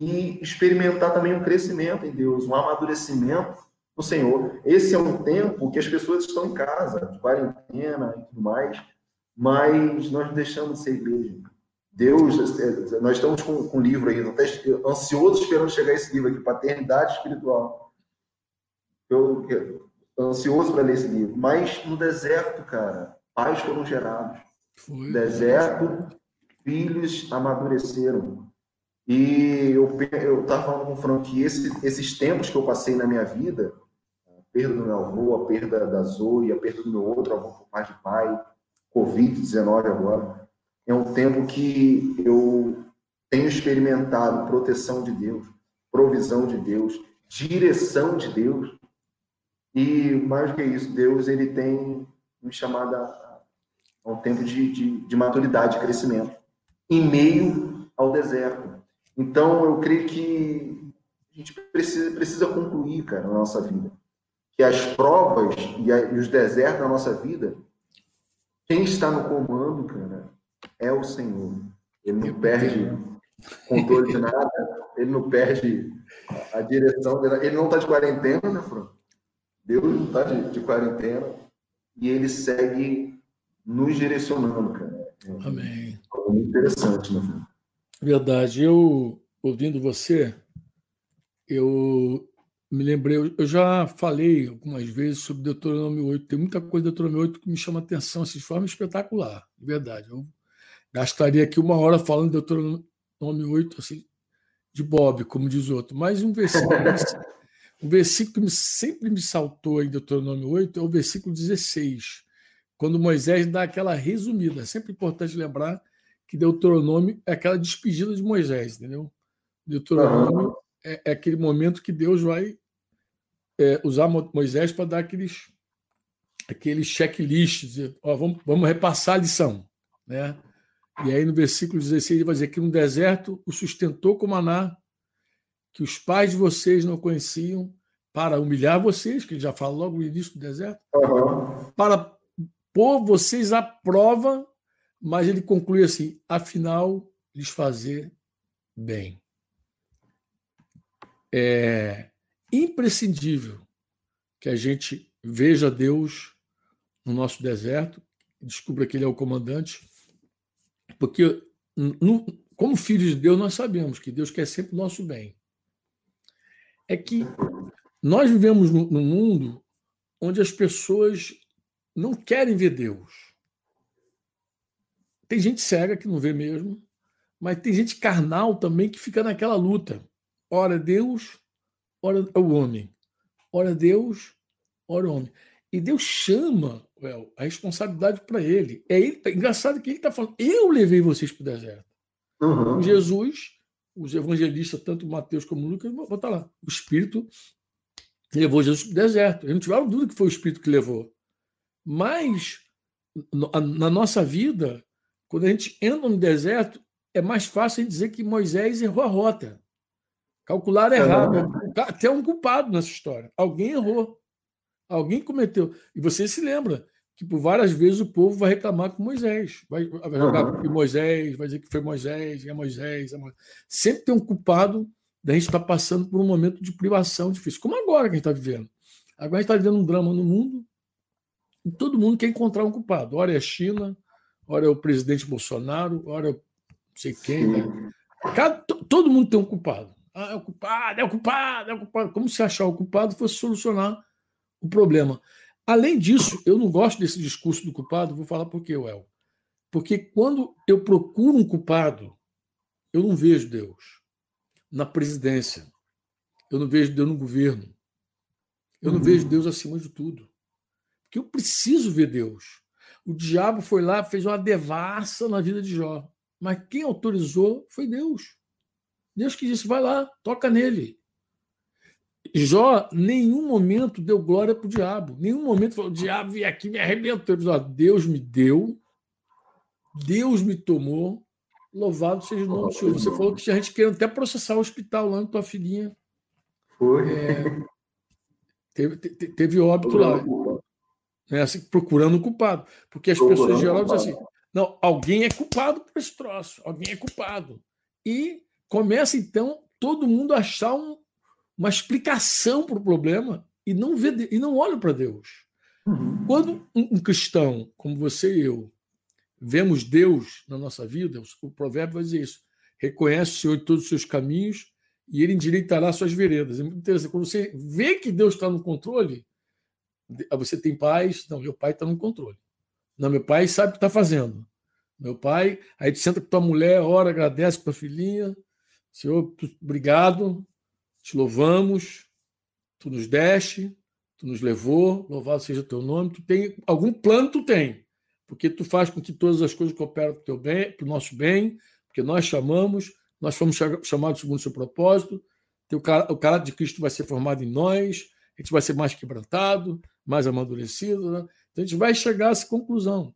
e experimentar também um crescimento em Deus, um amadurecimento no Senhor. Esse é um tempo que as pessoas estão em casa, de quarentena e tudo mais, mas nós deixamos de ser igreja. Deus, nós estamos com um livro aí, até ansioso esperando chegar esse livro aqui, Paternidade Espiritual. Eu ansioso para ler esse livro. Mas no deserto, cara, pais foram gerados. No deserto, filhos amadureceram. E eu estava falando com o Franco que esses tempos que eu passei na minha vida, a perda do meu avô, a perda da Zoe, a perda do meu outro avô por parte de pai, Covid-19 agora, é um tempo que eu tenho experimentado proteção de Deus, provisão de Deus, direção de Deus. E mais do que isso, Deus ele tem me chamado a um tempo de maturidade, de crescimento, em meio ao deserto. Então, eu creio que a gente precisa concluir, cara, na nossa vida, que as provas e os desertos da nossa vida, quem está no comando, cara, é o Senhor. Ele não perde controle de nada, ele não perde a direção, ele não está de quarentena, né, Fran? Deus não está de quarentena e ele segue nos direcionando, cara. Amém. É muito interessante, né, Fran? Verdade. Eu, ouvindo você, eu Me lembrei, eu já falei algumas vezes sobre Deuteronômio 8. Tem muita coisa de Deuteronômio 8 que me chama atenção assim, de forma espetacular, de verdade. Eu gastaria aqui uma hora falando de Deuteronômio 8 assim, de Bob, como diz outro. Mas um versículo que sempre me saltou em Deuteronômio 8 é o versículo 16, quando Moisés dá aquela resumida. É sempre importante lembrar que Deuteronômio é aquela despedida de Moisés, entendeu? Deuteronômio é aquele momento que Deus vai usar Moisés para dar aqueles checklist, dizer, ó, vamos repassar a lição. Né? E aí, no versículo 16, ele vai dizer que no deserto o sustentou com maná, que os pais de vocês não conheciam, para humilhar vocês, que ele já fala logo no início do deserto, para pôr vocês à prova, mas ele conclui assim, afinal, lhes fazer bem. É imprescindível que a gente veja Deus no nosso deserto, descubra que ele é o comandante, porque, como filhos de Deus, nós sabemos que Deus quer sempre o nosso bem. É que nós vivemos num mundo onde as pessoas não querem ver Deus. Tem gente cega que não vê mesmo, mas tem gente carnal também que fica naquela luta. Ora Deus, ora o homem. Ora Deus, ora o homem. E Deus chama a responsabilidade para ele. É engraçado que ele está falando, eu levei vocês para o deserto. Uhum. Jesus, os evangelistas, tanto Mateus como Lucas, bota lá, o Espírito levou Jesus para o deserto. Eles não tiveram dúvida que foi o Espírito que levou. Mas, na nossa vida, quando a gente entra no deserto, é mais fácil a gente dizer que Moisés errou a rota. Calcular errado. Até um culpado nessa história. Alguém errou. Alguém cometeu. E você se lembra que por várias vezes o povo vai reclamar com Moisés. Vai jogar com Moisés, vai dizer que foi Moisés, é Moisés, é Moisés. Sempre tem um culpado da gente estar passando por um momento de privação difícil. Como agora que a gente está vivendo. Agora a gente está vivendo um drama no mundo e todo mundo quer encontrar um culpado. Ora é a China, ora é o presidente Bolsonaro, ora é o não sei quem. Né? Todo mundo tem um culpado. Ah, é o culpado. Como se achar o culpado fosse solucionar o problema. Além disso, eu não gosto desse discurso do culpado, vou falar por quê, Uel. Porque quando eu procuro um culpado, eu não vejo Deus na presidência, eu não vejo Deus no governo, eu não vejo Deus acima de tudo. Porque eu preciso ver Deus. O diabo foi lá, fez uma devassa na vida de Jó, mas quem autorizou foi Deus. Deus que disse, vai lá, toca nele. Jó, em nenhum momento deu glória para o diabo. Em nenhum momento falou, diabo, vem aqui, me arrebentou. Ele disse, Deus me deu, Deus me tomou, louvado seja o nome do Senhor. Você falou que a gente queria até processar o hospital lá na tua filhinha. Foi. Teve óbito lá. Né, assim, procurando o culpado. Porque as pessoas em geral dizem assim, não, alguém é culpado por esse troço, alguém é culpado. E começa, então, todo mundo a achar uma explicação para o problema e não olha para Deus. Quando um cristão, como você e eu, vemos Deus na nossa vida, o provérbio vai dizer isso, reconhece o Senhor em todos os seus caminhos e ele endireitará suas veredas. É muito interessante. Quando você vê que Deus está no controle, você tem paz, não, meu pai está no controle. Não, meu pai sabe o que está fazendo. Meu pai, aí tu senta com tua mulher, ora, agradece com tua filhinha, Senhor, obrigado, te louvamos, tu nos deste, tu nos levou, louvado seja o teu nome, tu tem algum plano, tu tem, porque tu faz com que todas as coisas cooperam para o teu bem, para o nosso bem, porque nós chamamos, nós fomos chamados segundo o seu propósito, o caráter de Cristo vai ser formado em nós, a gente vai ser mais quebrantado, mais amadurecido, né? Então a gente vai chegar a essa conclusão.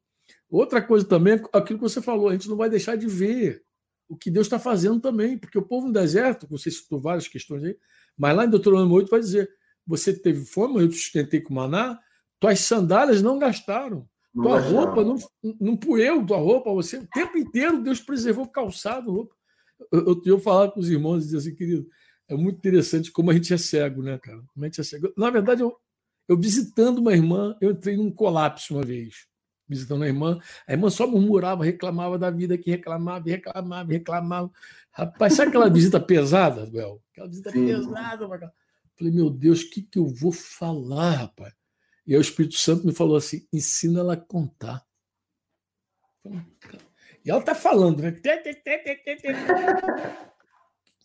Outra coisa também, aquilo que você falou, a gente não vai deixar de ver o que Deus está fazendo também, porque o povo no deserto, você citou várias questões aí, mas lá em Deuteronômio 8 vai dizer, você teve fome, eu te sustentei com maná, tuas sandálias não gastaram, tua roupa não poeu, tua roupa, você, o tempo inteiro Deus preservou calçado, roupa. Eu falava com os irmãos e dizia assim, querido, é muito interessante como a gente é cego, né, cara? Como a gente é cego. Na verdade, eu visitando uma irmã, eu entrei num colapso uma vez, visitando a irmã só murmurava, reclamava da vida, que reclamava. Rapaz, sabe aquela visita pesada, Bel? Aquela visita pesada. Falei, meu Deus, o que eu vou falar, rapaz? E aí o Espírito Santo me falou assim, ensina ela a contar. E ela está falando, né?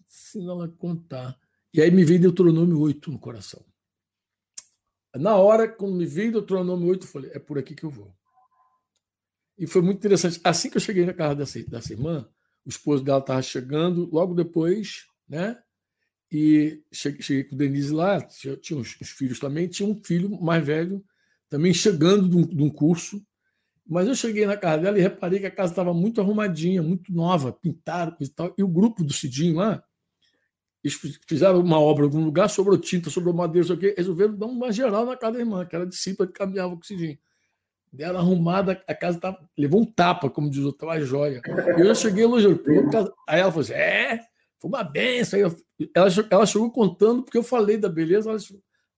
Ensina ela a contar. E aí me veio Deuteronômio 8 no coração. Na hora, quando me veio Deuteronômio 8, eu falei, é por aqui que eu vou. E foi muito interessante. Assim que eu cheguei na casa dessa irmã, o esposo dela estava chegando, logo depois, né? E cheguei com o Denise lá, tinha uns filhos também, tinha um filho mais velho, também chegando de um curso. Mas eu cheguei na casa dela e reparei que a casa estava muito arrumadinha, muito nova, pintaram e tal. E o grupo do Cidinho lá, eles fizeram uma obra em algum lugar, sobrou tinta, sobrou madeira, não sei o quê, resolveram dar uma geral na casa da irmã, que era discípula que caminhava com o Cidinho. Deram arrumada, a casa tava, levou um tapa, como diz o outro, uma joia. Eu já cheguei elogiando. Aí ela falou assim, foi uma benção. Ela chegou contando, porque eu falei da beleza,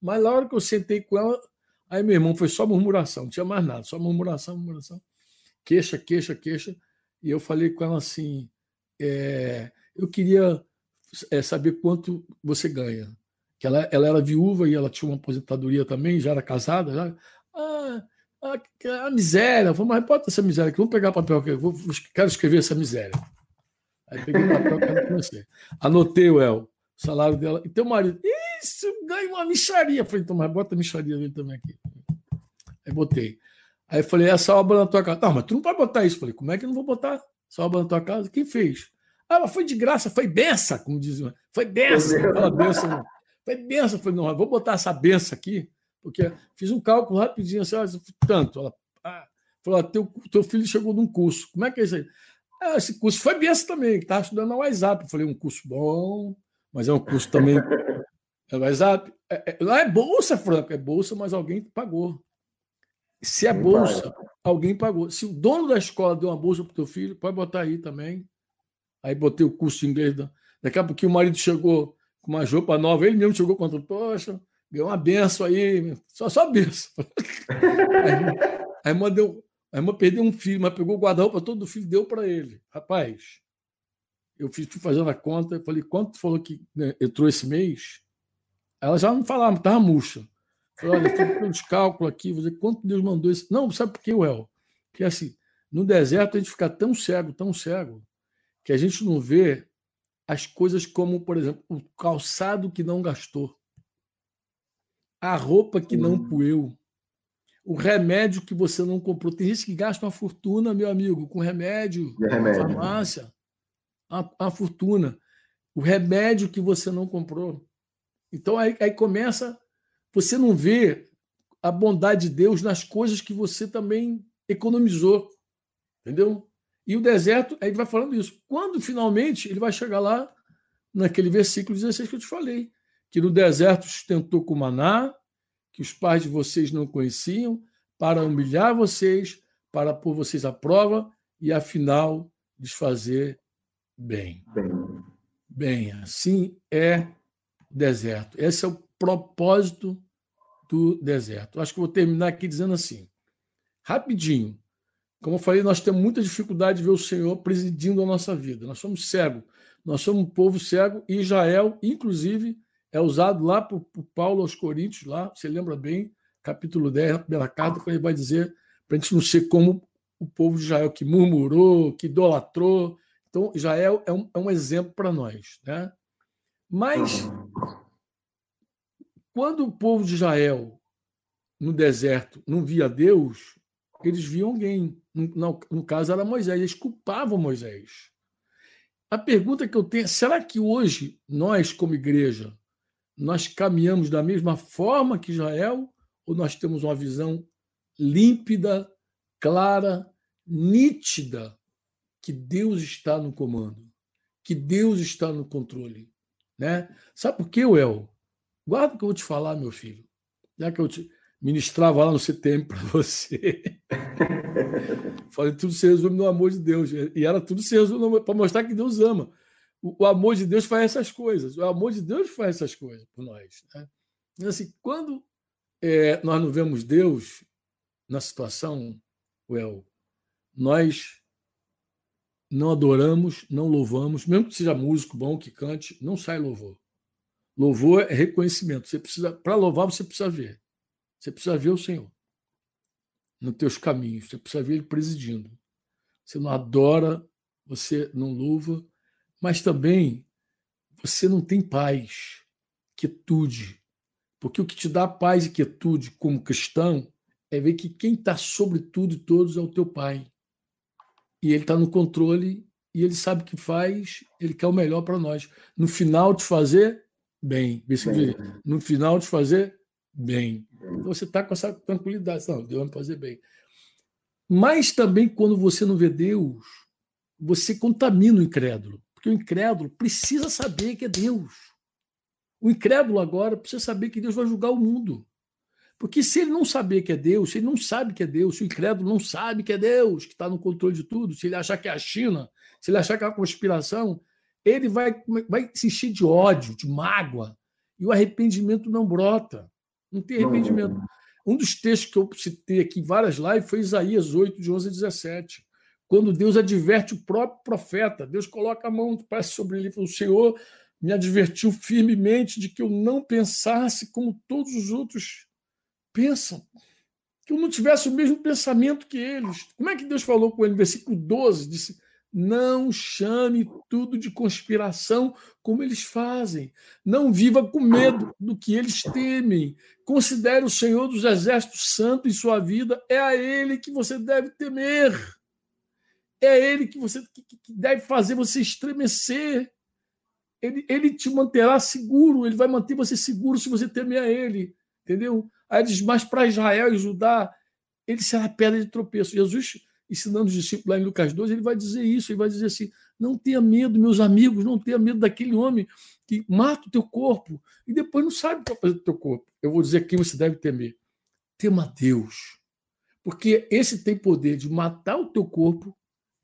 mas na hora que eu sentei com ela, aí meu irmão foi só murmuração, não tinha mais nada, só murmuração, queixa, queixa, queixa. E eu falei com ela assim, eu queria saber quanto você ganha. Que ela era viúva e ela tinha uma aposentadoria também, já era casada. A miséria, eu falei, mas bota essa miséria aqui, vamos pegar papel, que eu quero escrever essa miséria. Aí peguei o papel, quero conhecer. Anotei o salário dela. E teu marido, isso, ganha uma micharia. Eu falei, então, mas bota a micharia dele também aqui. Aí botei. Aí falei, essa obra na tua casa. Não, mas tu não pode botar isso. Eu falei, como é que eu não vou botar essa obra na tua casa? Quem fez? Ah, mas foi de graça, foi benção, como diziam. Foi benção, não fala benção, não. Foi benção. Eu falei, não, eu vou botar essa benção aqui. Porque fiz um cálculo rapidinho, assim, tanto. Ela falou, teu filho chegou num curso. Como é que é isso aí? Ah, esse curso foi benção também, que estava estudando na WhatsApp. Eu falei, um curso bom, mas é um curso também. É WhatsApp. Lá é bolsa, Franco, é bolsa, mas alguém pagou. Se é bolsa, alguém pagou. Se o dono da escola deu uma bolsa para o teu filho, pode botar aí também. Aí botei o curso de inglês. Daqui a pouquinho o marido chegou com uma roupa nova, ele mesmo chegou contra o poxa. Ganhou uma benção aí, só benção. A irmã perdeu um filho, mas pegou o guarda-roupa todo do filho, deu para ele. Rapaz, eu fui fazendo a conta, eu falei, quanto falou que entrou esse mês? Ela já não falava, estava murcha. Eu falei, olha, eu fiz uns cálculos aqui, vou dizer, quanto Deus mandou esse. Não, sabe por quê, Uel? Porque assim, no deserto a gente fica tão cego, que a gente não vê as coisas como, por exemplo, o calçado que não gastou. A roupa que não poeu, o remédio que você não comprou. Tem gente que gasta uma fortuna, meu amigo, com remédio, na farmácia, uma fortuna. O remédio que você não comprou. Então, aí começa, você não vê a bondade de Deus nas coisas que você também economizou, entendeu? E o deserto, aí ele vai falando isso. Quando, finalmente, ele vai chegar lá, naquele versículo 16 que eu te falei, que no deserto sustentou com maná, que os pais de vocês não conheciam, para humilhar vocês, para pôr vocês à prova e, afinal, lhes fazer bem. Bem, assim é o deserto. Esse é o propósito do deserto. Acho que vou terminar aqui dizendo assim, rapidinho. Como eu falei, nós temos muita dificuldade de ver o Senhor presidindo a nossa vida. Nós somos cegos. Nós somos um povo cego e Israel, inclusive, é usado lá por Paulo aos Coríntios, lá, você lembra bem, capítulo 10, na primeira carta, quando ele vai dizer para a gente não ser como o povo de Israel, que murmurou, que idolatrou. Então, Israel é um exemplo para nós, né? Mas, quando o povo de Israel, no deserto, não via Deus, eles viam alguém. No caso, era Moisés. Eles culpavam Moisés. A pergunta que eu tenho é, será que hoje, nós, como igreja, nós caminhamos da mesma forma que Israel ou nós temos uma visão límpida, clara, nítida que Deus está no comando, que Deus está no controle, né? Sabe por quê, Uel? Guarda o que eu vou te falar, meu filho. Já que eu te ministrava lá no CTM para você. Falei, tudo se resume no amor de Deus. E era tudo se resume para mostrar que Deus ama. O amor de Deus faz essas coisas. O amor de Deus faz essas coisas por nós, né? Assim, quando nós não vemos Deus na situação, nós não adoramos, não louvamos, mesmo que seja músico bom, que cante, não sai louvor. Louvor é reconhecimento. Você precisa, para louvar, você precisa ver. Você precisa ver o Senhor nos teus caminhos. Você precisa ver Ele presidindo. Você não adora, você não louva, mas também você não tem paz, quietude. Porque o que te dá paz e quietude como cristão é ver que quem está sobre tudo e todos é o teu Pai. E Ele está no controle e Ele sabe o que faz, Ele quer o melhor para nós. No final de fazer, bem. No final de fazer, bem. Então você está com essa tranquilidade. Não, Deus vai me fazer bem. Mas também quando você não vê Deus, você contamina o incrédulo. Porque o incrédulo precisa saber que é Deus. O incrédulo agora precisa saber que Deus vai julgar o mundo. Porque se ele não saber que é Deus, se ele não sabe que é Deus, se o incrédulo não sabe que é Deus, que está no controle de tudo, se ele achar que é a China, se ele achar que é uma conspiração, ele vai se encher de ódio, de mágoa, e o arrependimento não brota. Não tem arrependimento. Um dos textos que eu citei aqui em várias lives foi Isaías 8, de 11 a 17, quando Deus adverte o próprio profeta. Deus coloca a mão sobre ele e fala: o Senhor me advertiu firmemente de que eu não pensasse como todos os outros pensam, que eu não tivesse o mesmo pensamento que eles. Como é que Deus falou com ele? Versículo 12, disse: não chame tudo de conspiração como eles fazem. Não viva com medo do que eles temem. Considere o Senhor dos Exércitos Santo em sua vida. É a Ele que você deve temer. É Ele que você que deve fazer você estremecer. Ele te manterá seguro. Ele vai manter você seguro se você temer a Ele. Entendeu? Aí diz: mas para Israel e Judá, ele será pedra de tropeço. Jesus, ensinando os discípulos lá em Lucas 2, ele vai dizer isso, ele vai dizer assim: não tenha medo, meus amigos, não tenha medo daquele homem que mata o teu corpo e depois não sabe o que vai fazer do teu corpo. Eu vou dizer quem você deve temer. Tema a Deus, porque esse tem poder de matar o teu corpo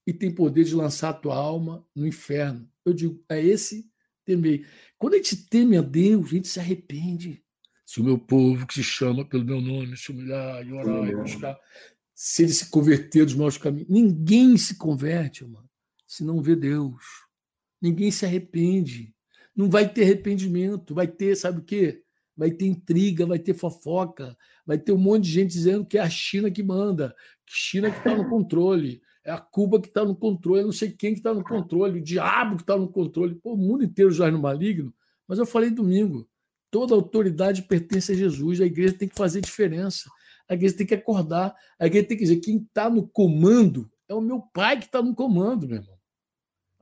e tem poder de lançar a tua alma no inferno. Eu digo, é esse temer. Quando a gente teme a Deus, a gente se arrepende. Se o meu povo, que se chama pelo meu nome, se humilhar e orar e buscar, se ele se converter dos maus caminhos. Ninguém se converte, irmão, se não vê Deus. Ninguém se arrepende. Não vai ter arrependimento. Vai ter, sabe o quê? Vai ter intriga, vai ter fofoca, vai ter um monte de gente dizendo que é a China que manda, que China que está no controle, é a Cuba que está no controle, não sei quem que está no controle, o diabo que está no controle. Pô, o mundo inteiro já é no maligno. Mas eu falei domingo, toda autoridade pertence a Jesus, a igreja tem que fazer diferença, a igreja tem que acordar, a igreja tem que dizer: quem está no comando é o meu Pai que está no comando, meu irmão.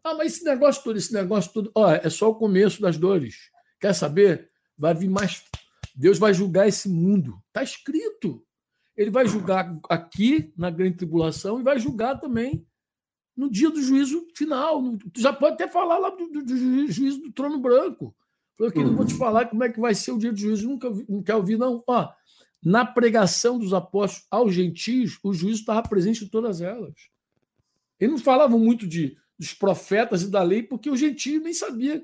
Ah, mas esse negócio todo, ó, é só o começo das dores. Quer saber? Vai vir mais. Deus vai julgar esse mundo. Está escrito. Ele vai julgar aqui, na grande tribulação, e vai julgar também no dia do juízo final. Tu já pode até falar lá do juízo do trono branco. Falou que não vou te falar como é que vai ser o dia de juízo. Nunca não quer ouvir, não. Ó, na pregação dos apóstolos aos gentios, o juízo estava presente em todas elas. Eles não falavam muito dos profetas e da lei, porque o gentio nem sabia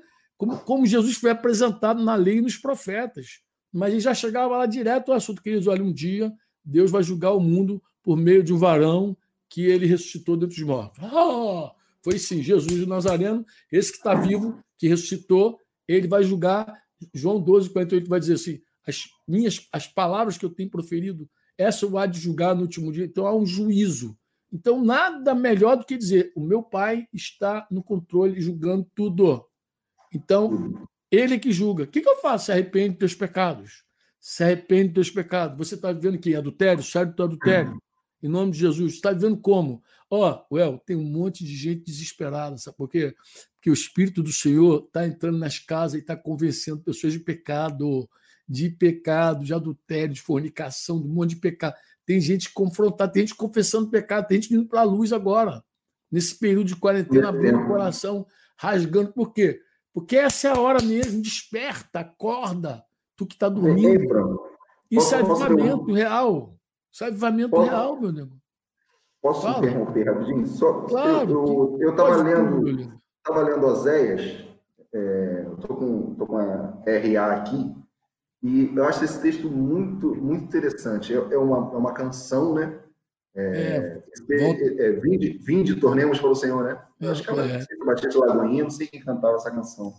como Jesus foi apresentado na lei e nos profetas. Mas ele já chegava lá direto ao assunto. Queridos, olha, um dia Deus vai julgar o mundo por meio de um varão que ele ressuscitou dentre os mortos. Oh, foi sim, Jesus de Nazareno, esse que está vivo, que ressuscitou, ele vai julgar. João 12, 48 vai dizer assim: as palavras que eu tenho proferido, essa eu há de julgar no último dia. Então há um juízo. Então nada melhor do que dizer: o meu Pai está no controle, julgando tudo. Então Ele é que julga. O que eu faço? Se arrepende dos teus pecados. Se arrepende dos teus pecados. Você está vivendo o quê? Adultério? Sai do teu adultério. Em nome de Jesus. Você está vivendo como? Ó, tem um monte de gente desesperada, sabe por quê? Porque o Espírito do Senhor está entrando nas casas e está convencendo pessoas de pecado, de adultério, de fornicação, de um monte de pecado. Tem gente confrontada, tem gente confessando pecado, tem gente indo para a luz agora, nesse período de quarentena, abrindo o coração, rasgando. Por quê? Porque essa é a hora mesmo. Desperta, acorda, tu que está dormindo. Isso é avivamento real. Isso é avivamento real, meu nego. Posso interromper rapidinho? Só, claro, eu estava lendo Oséias, estou com a RA aqui, e eu acho esse texto muito, muito interessante. É uma canção, né? Vinde, tornemos para o Senhor, né? Eu acho que era Batista de Lagoinha, não sei quem cantava essa canção.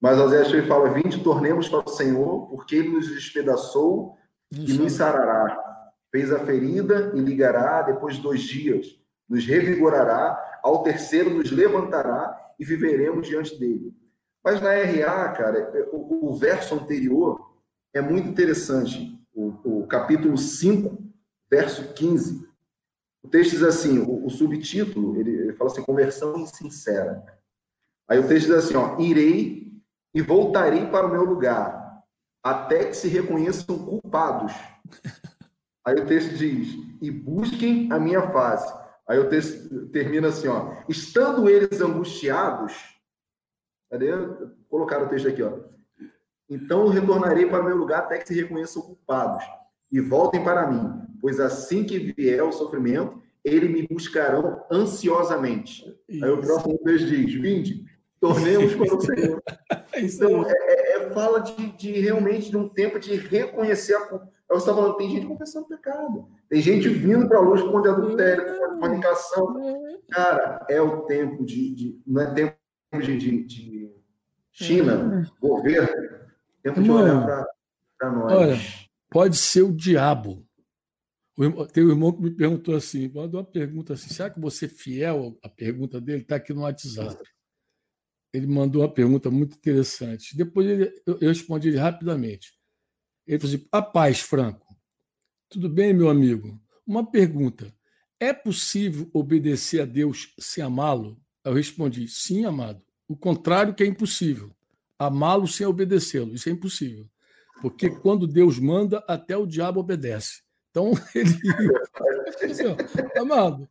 Mas Oséias também fala, vinde, tornemos para o Senhor, porque ele nos despedaçou e nos sarará. Fez a ferida e ligará depois de 2 dias. Nos revigorará, ao terceiro nos levantará e viveremos diante dele. Mas na RA, cara, o verso anterior é muito interessante. O capítulo 5, verso 15. O texto diz assim, o subtítulo, ele fala assim, conversão insincera. Aí o texto diz assim, ó, irei e voltarei para o meu lugar, até que se reconheçam culpados. Aí o texto diz, e busquem a minha face. Aí o texto termina assim, ó, estando eles angustiados, cadê? Colocaram o texto aqui, ó. Então retornarei para o meu lugar até que se reconheçam culpados e voltem para mim, pois assim que vier o sofrimento, eles me buscarão ansiosamente. Isso. Aí o próximo texto diz, vinde, tornemos para o Senhor. Então, fala de realmente de um tempo de reconhecer a culpa. Eu estava falando, tem gente confessando pecado. Tem gente vindo para a luz com adultério, com fornicação. Cara, é o tempo não é tempo de China, governo. Tempo de olhar para nós. Olha, pode ser o diabo. Tem um irmão que me perguntou assim, mandou uma pergunta assim, será que você é fiel? A pergunta dele está aqui no WhatsApp. Ele mandou uma pergunta muito interessante. Depois eu respondi ele rapidamente. Ele falou assim, a paz, Franco. Tudo bem, meu amigo? Uma pergunta. É possível obedecer a Deus sem amá-lo? Eu respondi, sim, amado. O contrário que é impossível. Amá-lo sem obedecê-lo. Isso é impossível. Porque quando Deus manda, até o diabo obedece. Então, ele... Amado,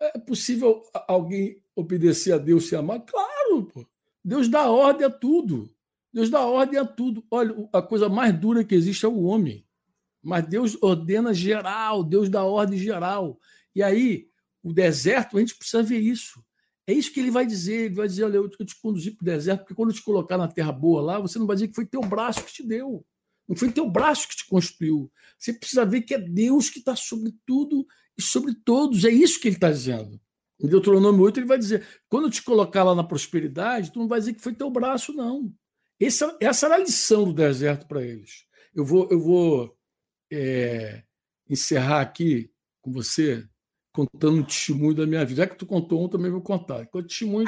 é possível alguém obedecer a Deus sem amar? Claro, pô. Deus dá ordem a tudo. Deus dá ordem a tudo. Olha, a coisa mais dura que existe é o homem. Mas Deus ordena geral, Deus dá ordem geral. E aí, o deserto, a gente precisa ver isso. É isso que ele vai dizer. Ele vai dizer, olha, eu te conduzi para o deserto, porque quando eu te colocar na terra boa lá, você não vai dizer que foi teu braço que te deu. Não foi teu braço que te construiu. Você precisa ver que é Deus que está sobre tudo e sobre todos. É isso que ele está dizendo. Em Deuteronômio 8, ele vai dizer, quando eu te colocar lá na prosperidade, tu não vai dizer que foi teu braço, não. Essa era a lição do deserto para eles. Eu vou encerrar aqui com você, contando um testemunho da minha vida. Já que tu contou um, também vou contar. É um testemunho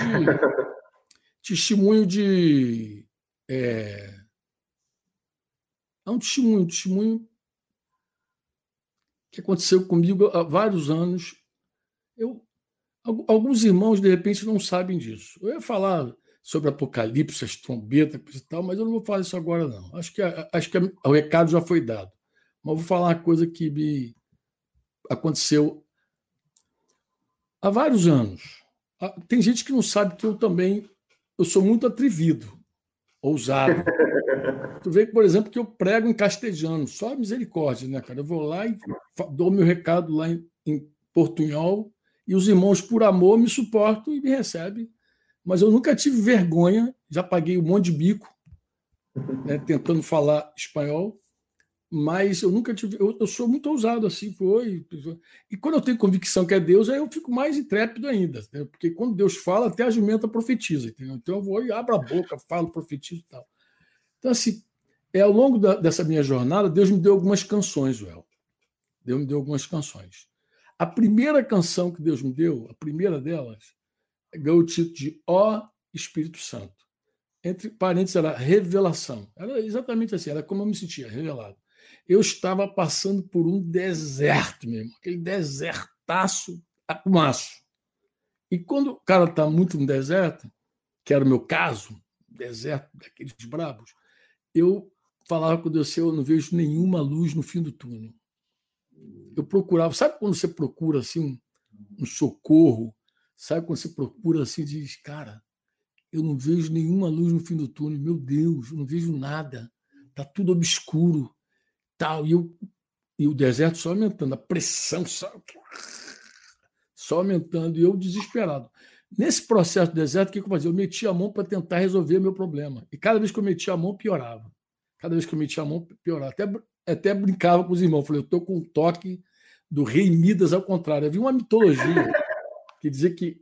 que aconteceu comigo há vários anos. Alguns irmãos, de repente, não sabem disso. Eu ia falar sobre Apocalipse, as trombetas e tal, mas eu não vou falar isso agora, não. Acho que o recado já foi dado. Mas vou falar uma coisa que me aconteceu há vários anos. Tem gente que não sabe que eu também... Eu sou muito atrevido, ousado. Tu vê, por exemplo, que eu prego em castelhano, só misericórdia, né, cara? Eu vou lá e dou meu recado lá em portunhol e os irmãos, por amor, me suportam e me recebem. Mas eu nunca tive vergonha, já paguei um monte de bico, né, tentando falar espanhol, mas eu nunca tive... Eu sou muito ousado, assim, foi... E quando eu tenho convicção que é Deus, aí eu fico mais intrépido ainda, né? Porque quando Deus fala, até a jumenta profetiza, entendeu? Então eu vou e abro a boca, falo, profetizo e tal. Então, assim... Ao longo dessa minha jornada, Deus me deu algumas canções, Joel. Deus me deu algumas canções. A primeira canção que Deus me deu, a primeira delas, ganhou o título de Ó Espírito Santo. Entre parênteses, era revelação. Era exatamente assim, era como eu me sentia, revelado. Eu estava passando por um deserto mesmo, aquele desertaço, apumaço. E quando o cara está muito no deserto, que era o meu caso, deserto daqueles brabos, eu falava com Deus, eu não vejo nenhuma luz no fim do túnel. Eu procurava, sabe quando você procura assim, um socorro? Sabe quando você procura assim e diz, cara, eu não vejo nenhuma luz no fim do túnel, meu Deus, eu não vejo nada, está tudo obscuro. Tal. E o deserto só aumentando, a pressão só aumentando, e eu desesperado. Nesse processo do deserto, o que eu fazia? Eu metia a mão para tentar resolver meu problema. E cada vez que eu metia a mão, piorava. Até brincava com os irmãos. Falei, eu estou com um toque do Rei Midas ao contrário. Havia uma mitologia que dizia que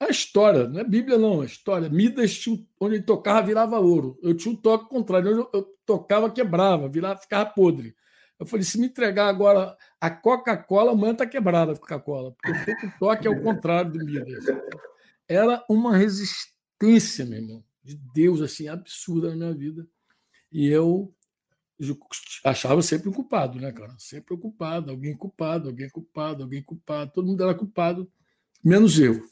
A história, não é Bíblia não, a história. Midas, onde ele tocava, virava ouro. Eu tinha um toque contrário, onde eu tocava, quebrava, virava, ficava podre. Eu falei, se me entregar agora a Coca-Cola, amanhã está quebrada a Coca-Cola, porque eu estou com o toque ao contrário do Midas. Era uma resistência, meu irmão, de Deus, assim, absurda na minha vida. E eu achava sempre o culpado, né, cara? Sempre o culpado, alguém culpado, alguém culpado, alguém culpado. Todo mundo era culpado, menos eu.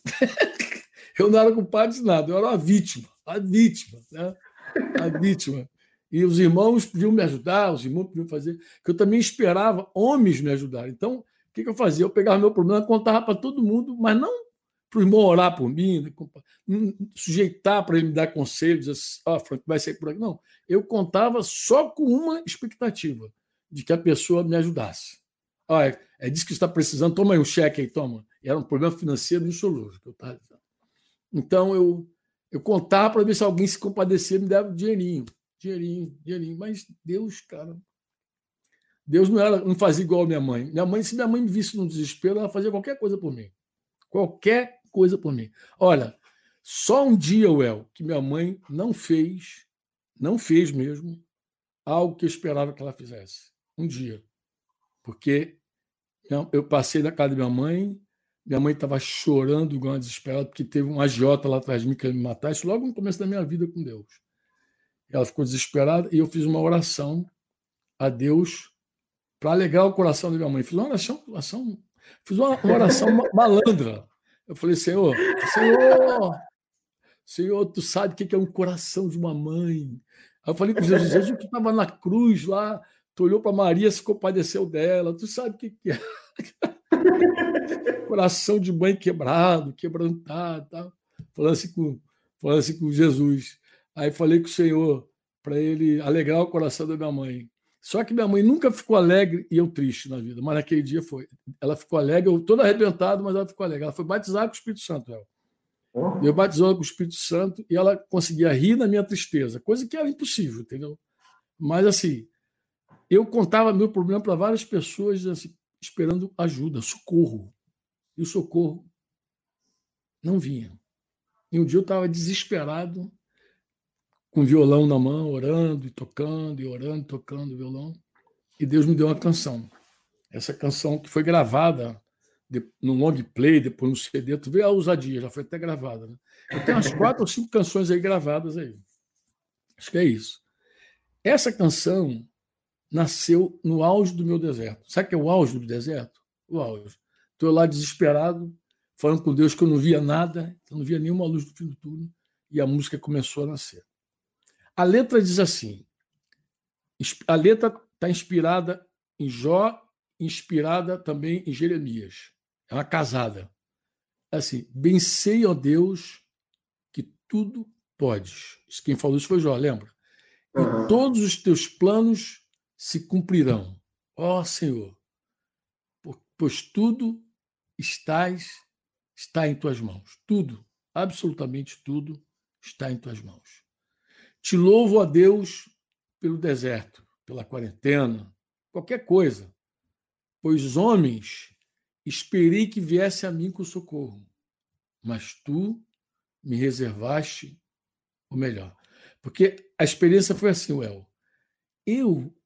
Eu não era culpado de nada, eu era a vítima, né? A vítima. E os irmãos podiam me ajudar, os irmãos podiam fazer, que eu também esperava homens me ajudar. Então, o que eu fazia? Eu pegava meu problema, contava para todo mundo, mas não para o irmão orar por mim, não sujeitar para ele me dar conselhos, assim, ó, Frank, vai sair por aqui. Não, eu contava só com uma expectativa, de que a pessoa me ajudasse. Olha, é disso que você está precisando, toma aí um cheque aí, toma. E era um problema financeiro insolúvel que eu estava dizendo. Então, eu contava para ver se alguém se compadecia e me dava um dinheirinho, mas Deus, cara, Deus não fazia igual a minha mãe. Minha mãe, se minha mãe me visse num desespero, ela fazia qualquer coisa por mim. Qualquer coisa por mim. Olha, só um dia, Uel, que minha mãe não fez mesmo, algo que eu esperava que ela fizesse. Um dia. Porque eu passei da casa da minha mãe estava chorando igual uma desesperada, porque teve um agiota lá atrás de mim que ia me matar, isso logo no começo da minha vida com Deus. Ela ficou desesperada e eu fiz uma oração a Deus para alegrar o coração da minha mãe. Fiz uma oração malandra. Eu falei, Senhor, tu sabe o que é um coração de uma mãe. Aí eu falei com Jesus, tu estava na cruz lá, tu olhou para Maria, se compadeceu dela, tu sabe o que é. Coração de mãe quebrado, quebrantado. Tá? Falando assim com Jesus. Aí falei com o Senhor para ele alegrar o coração da minha mãe. Só que minha mãe nunca ficou alegre e eu triste na vida, mas naquele dia foi. Ela ficou alegre, eu todo arrebentado, mas ela ficou alegre. Ela foi batizada com o Espírito Santo. Eu batizou com o Espírito Santo e ela conseguia rir na minha tristeza, coisa que era impossível, entendeu? Mas assim, eu contava meu problema para várias pessoas assim, esperando ajuda, socorro. E o socorro não vinha. E um dia eu estava desesperado, com o violão na mão, orando e orando, tocando o violão. E Deus me deu uma canção. Essa canção que foi gravada no long play, depois no CD, tu vê a ousadia, já foi até gravada. Né? Eu tenho umas 4 ou 5 canções aí gravadas aí. Acho que é isso. Essa canção nasceu no auge do meu deserto. Sabe o que é o auge do deserto? O auge. Estou lá desesperado, falando com Deus que eu não via nada, eu não via nenhuma luz do fim do túnel, e a música começou a nascer. A letra diz assim, a letra está inspirada em Jó, inspirada também em Jeremias. É uma casada. É assim, bem sei, ó Deus, que tudo podes. Quem falou isso foi Jó, lembra? E todos os teus planos se cumprirão. Ó Senhor, pois tudo está em tuas mãos. Tudo, absolutamente tudo, está em tuas mãos. Te louvo a Deus pelo deserto, pela quarentena, qualquer coisa, pois homens esperei que viesse a mim com socorro, mas tu me reservaste o melhor. Porque a experiência foi assim, Uel. Eu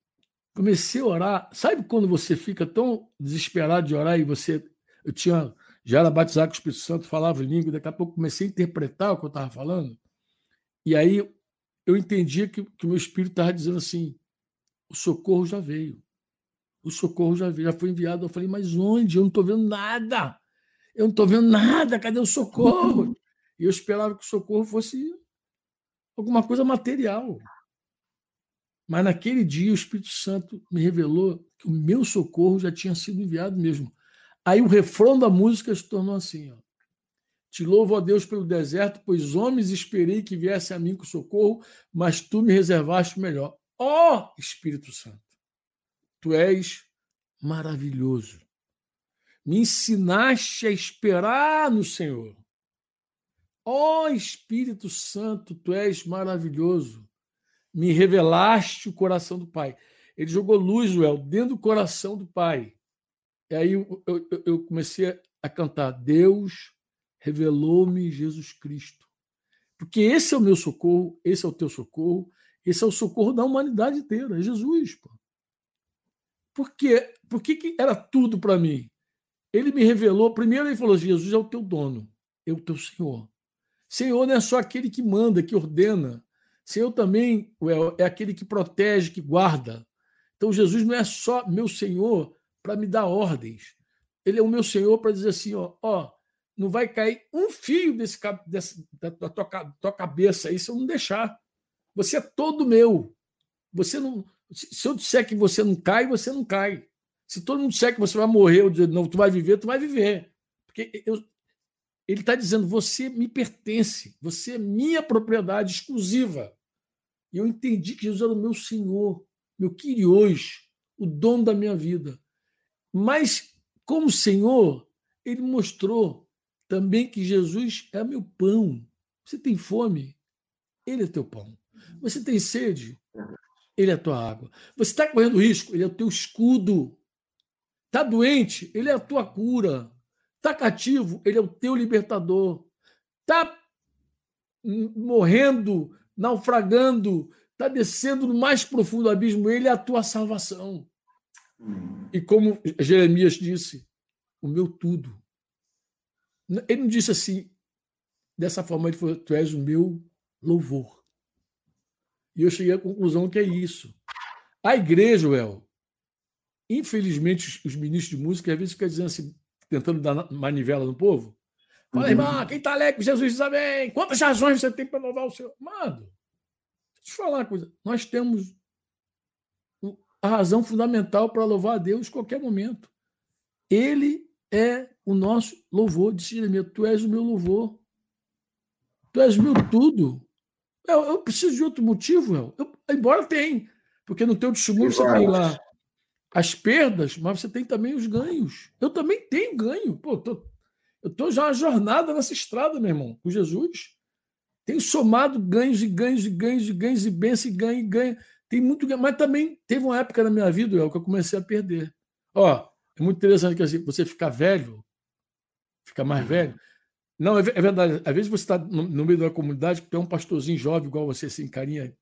comecei a orar, sabe quando você fica tão desesperado de orar e já era batizado com o Espírito Santo, falava em língua, daqui a pouco comecei a interpretar o que eu estava falando, e aí eu entendia que o meu espírito estava dizendo assim, o socorro já veio, já foi enviado. Eu falei, mas onde? Eu não estou vendo nada. Cadê o socorro? E eu esperava que o socorro fosse alguma coisa material. Mas naquele dia o Espírito Santo me revelou que o meu socorro já tinha sido enviado mesmo. Aí o refrão da música se tornou assim, ó. Te louvo a Deus pelo deserto, pois homens esperei que viesse a mim com socorro, mas tu me reservaste o melhor. Ó Espírito Santo, tu és maravilhoso. Me ensinaste a esperar no Senhor. Ó Espírito Santo, tu és maravilhoso. Me revelaste o coração do Pai. Ele jogou luz, Joel, dentro do coração do Pai. E aí eu comecei a cantar, Deus revelou-me Jesus Cristo. Porque esse é o meu socorro, esse é o teu socorro, esse é o socorro da humanidade inteira, é Jesus. Pô. Por que era tudo para mim? Ele me revelou, primeiro ele falou, Jesus é o teu dono, é o teu Senhor. Senhor não é só aquele que manda, que ordena. Senhor também é aquele que protege, que guarda. Então Jesus não é só meu Senhor para me dar ordens. Ele é o meu Senhor para dizer assim, ó, não vai cair um fio da tua cabeça aí se eu não deixar. Você é todo meu. Você não, se eu disser que você não cai, você não cai. Se todo mundo disser que você vai morrer, eu dizer, não, tu vai viver. Porque ele está dizendo, você me pertence, você é minha propriedade exclusiva. E eu entendi que Jesus era o meu Senhor, meu Kyrios, o dono da minha vida. Mas, como Senhor, ele mostrou também que Jesus é meu pão. Você tem fome? Ele é teu pão. Você tem sede? Ele é a tua água. Você está correndo risco? Ele é o teu escudo. Está doente? Ele é a tua cura. Está cativo? Ele é o teu libertador. Está morrendo, naufragando, está descendo no mais profundo abismo, ele é a tua salvação. E como Jeremias disse, o meu tudo. Ele não disse assim, dessa forma, ele falou, tu és o meu louvor. E eu cheguei à conclusão que é isso. A igreja, infelizmente, os ministros de música, às vezes ficam dizendo assim, tentando dar manivela no povo, fala, irmão, quem está alegre com Jesus diz amém. Quantas razões você tem para louvar o Senhor? Amado, deixa eu te falar uma coisa. Nós temos a razão fundamental para louvar a Deus em qualquer momento. Ele é o nosso louvor. Disse Jeremias, tu és o meu louvor. Tu és o meu tudo. Eu preciso de outro motivo, embora tem, porque no teu testemunho você tem lá as perdas, mas você tem também os ganhos. Eu também tenho ganho. Pô, eu tô já uma jornada nessa estrada, meu irmão, com Jesus. Tenho somado ganhos e bênção e ganho. Tem muito ganho, mas também teve uma época na minha vida, que eu comecei a perder. É muito interessante que assim, você fica mais velho, não, é verdade. Às vezes você está no meio da comunidade que tem um pastorzinho jovem igual você, assim, carinha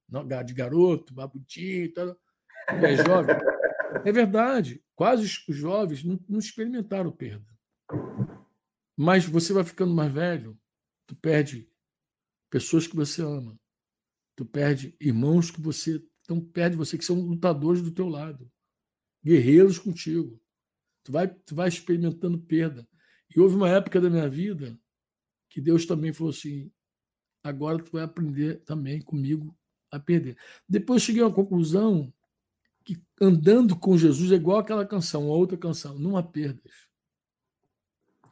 de garoto, babutinho, tal, é jovem. É verdade. Quase os jovens não experimentaram perda. Mas você vai ficando mais velho, tu perde pessoas que você ama, tu perde irmãos que você... Então perde você, que são lutadores do teu lado, guerreiros contigo. Tu vai experimentando perda. E houve uma época da minha vida que Deus também falou assim, agora tu vai aprender também comigo a perder. Depois cheguei a uma conclusão que andando com Jesus é igual aquela canção, a outra canção, não há perdas.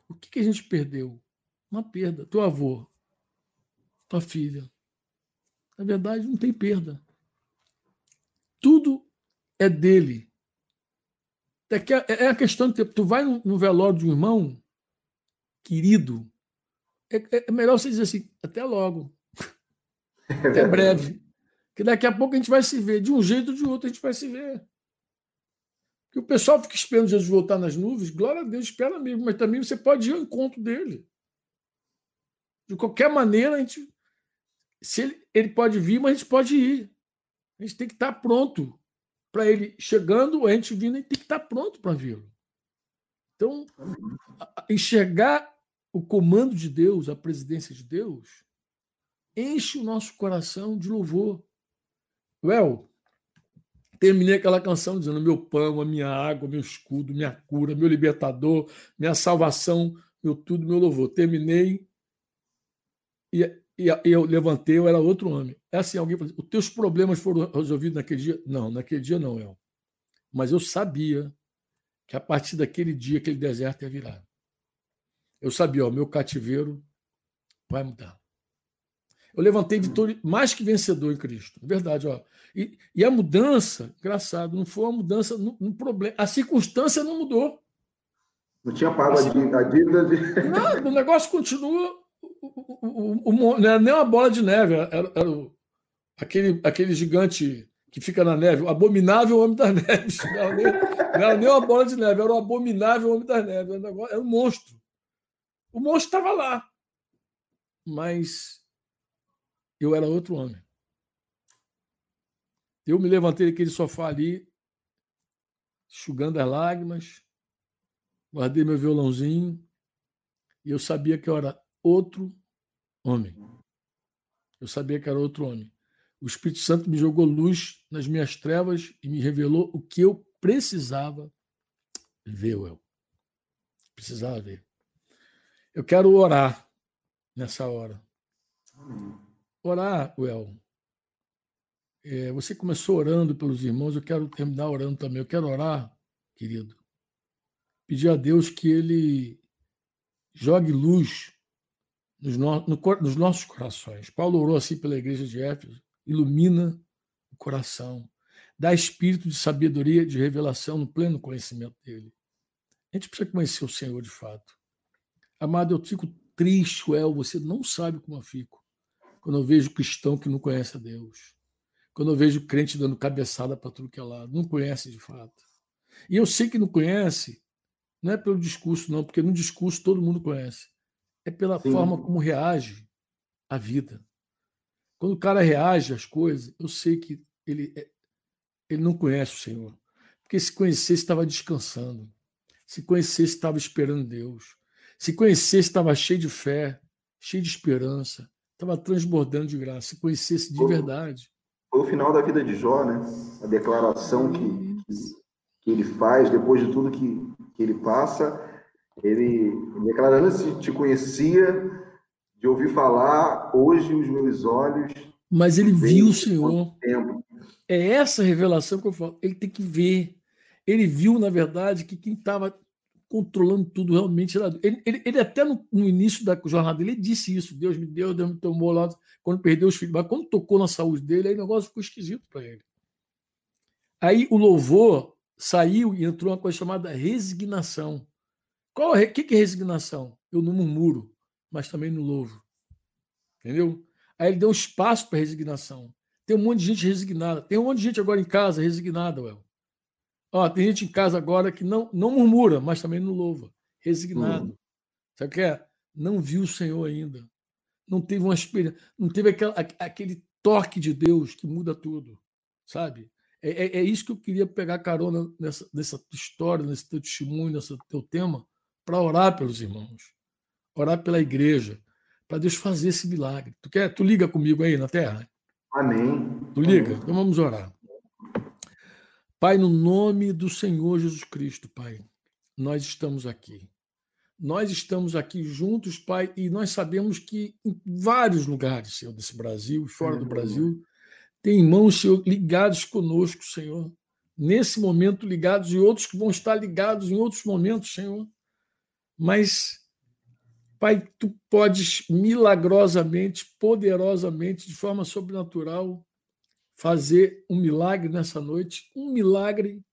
O que a gente perdeu? Uma perda. Teu avô, tua filha. Na verdade, não tem perda. Tudo é dele. É a questão de tempo. Tu vai no velório de um irmão querido, é melhor você dizer assim, até logo, até breve, que daqui a pouco a gente vai se ver, de um jeito ou de outro a gente vai se ver. Porque o pessoal fica esperando Jesus voltar nas nuvens, glória a Deus, espera mesmo, mas também você pode ir ao encontro dele. De qualquer maneira, a gente, se ele pode vir, mas a gente pode ir. A gente tem que estar pronto para ele chegando, ou a gente vindo, a gente tem que estar pronto para vê-lo. Então, enxergar o comando de Deus, a presidência de Deus, enche o nosso coração de louvor. Terminei aquela canção dizendo meu pão, a minha água, meu escudo, minha cura, meu libertador, minha salvação, meu tudo, meu louvor. Terminei e eu levantei, eu era outro homem. É assim, alguém fala assim, os teus problemas foram resolvidos naquele dia? Não, naquele dia não, mas eu sabia que a partir daquele dia, aquele deserto ia virar. Eu sabia, meu cativeiro vai mudar. Eu levantei vitória, mais que vencedor em Cristo. É verdade, E a mudança, engraçado, não foi uma mudança no problema. A circunstância não mudou. Não tinha pago a dívida de... Nada, o negócio continua. Não era nem uma bola de neve, era aquele gigante que fica na neve, o abominável homem das neves. Não era nem uma bola de neve, era o abominável homem das neves. Era um monstro. O monstro estava lá. mas eu era outro homem. Eu me levantei daquele sofá ali, enxugando as lágrimas, guardei meu violãozinho e eu sabia que eu era outro homem. Eu sabia que era outro homem. O Espírito Santo me jogou luz nas minhas trevas e me revelou o que eu precisava ver. Precisava ver. Eu quero orar nessa hora. Orar, você começou orando pelos irmãos, eu quero terminar orando também. Eu quero orar, querido. Pedir a Deus que Ele jogue luz nos nossos corações. Paulo orou assim pela igreja de Éfeso. Ilumina o coração. Dá espírito de sabedoria, de revelação no pleno conhecimento dEle. A gente precisa conhecer o Senhor de fato. Amado, eu fico triste, você não sabe como eu fico quando eu vejo cristão que não conhece a Deus. Quando eu vejo crente dando cabeçada para tudo que é lado, não conhece de fato. E eu sei que não conhece, não é pelo discurso, não, porque no discurso todo mundo conhece. É pela forma como reage à vida. Quando o cara reage às coisas, eu sei que ele não conhece o Senhor. Porque se conhecesse, estava descansando. Se conhecesse, estava esperando Deus. Se conhecesse, estava cheio de fé, cheio de esperança. Estava transbordando de graça. Se conhecesse de verdade. Foi o final da vida de Jó, né? A declaração que ele faz, depois de tudo que ele passa, ele declarando: se te conhecia, de ouvir falar, hoje os meus olhos... Mas ele viu o Senhor. É essa revelação que eu falo. Ele tem que ver. Ele viu, na verdade, que quem estava controlando tudo realmente era Deus. Ele até no início da jornada, ele disse isso: Deus me deu, Deus me tomou lá... Quando perdeu os filhos, mas quando tocou na saúde dele, aí o negócio ficou esquisito para ele. Aí o louvor saiu e entrou uma coisa chamada resignação. O que é resignação? Eu não murmuro, mas também não louvo. Entendeu? Aí ele deu um espaço para resignação. Tem um monte de gente resignada. Tem um monte de gente agora em casa resignada, Ó, tem gente em casa agora que não murmura, mas também não louva. Resignado. Sabe o que é? Não viu o Senhor ainda. Não teve uma experiência, não teve aquele toque de Deus que muda tudo, sabe? É isso que eu queria pegar carona nessa tua história, nesse teu testemunho, nesse teu tema, para orar pelos irmãos, orar pela igreja, para Deus fazer esse milagre. Tu liga comigo aí na terra? Amém. Tu liga? Então vamos orar. Pai, no nome do Senhor Jesus Cristo, Pai, nós estamos aqui. Nós estamos aqui juntos, Pai, e nós sabemos que em vários lugares, Senhor, desse Brasil e fora do Brasil, tem irmãos, Senhor, ligados conosco, Senhor. Nesse momento ligados e outros que vão estar ligados em outros momentos, Senhor. Mas, Pai, Tu podes milagrosamente, poderosamente, de forma sobrenatural, fazer um milagre nessa noite, um milagre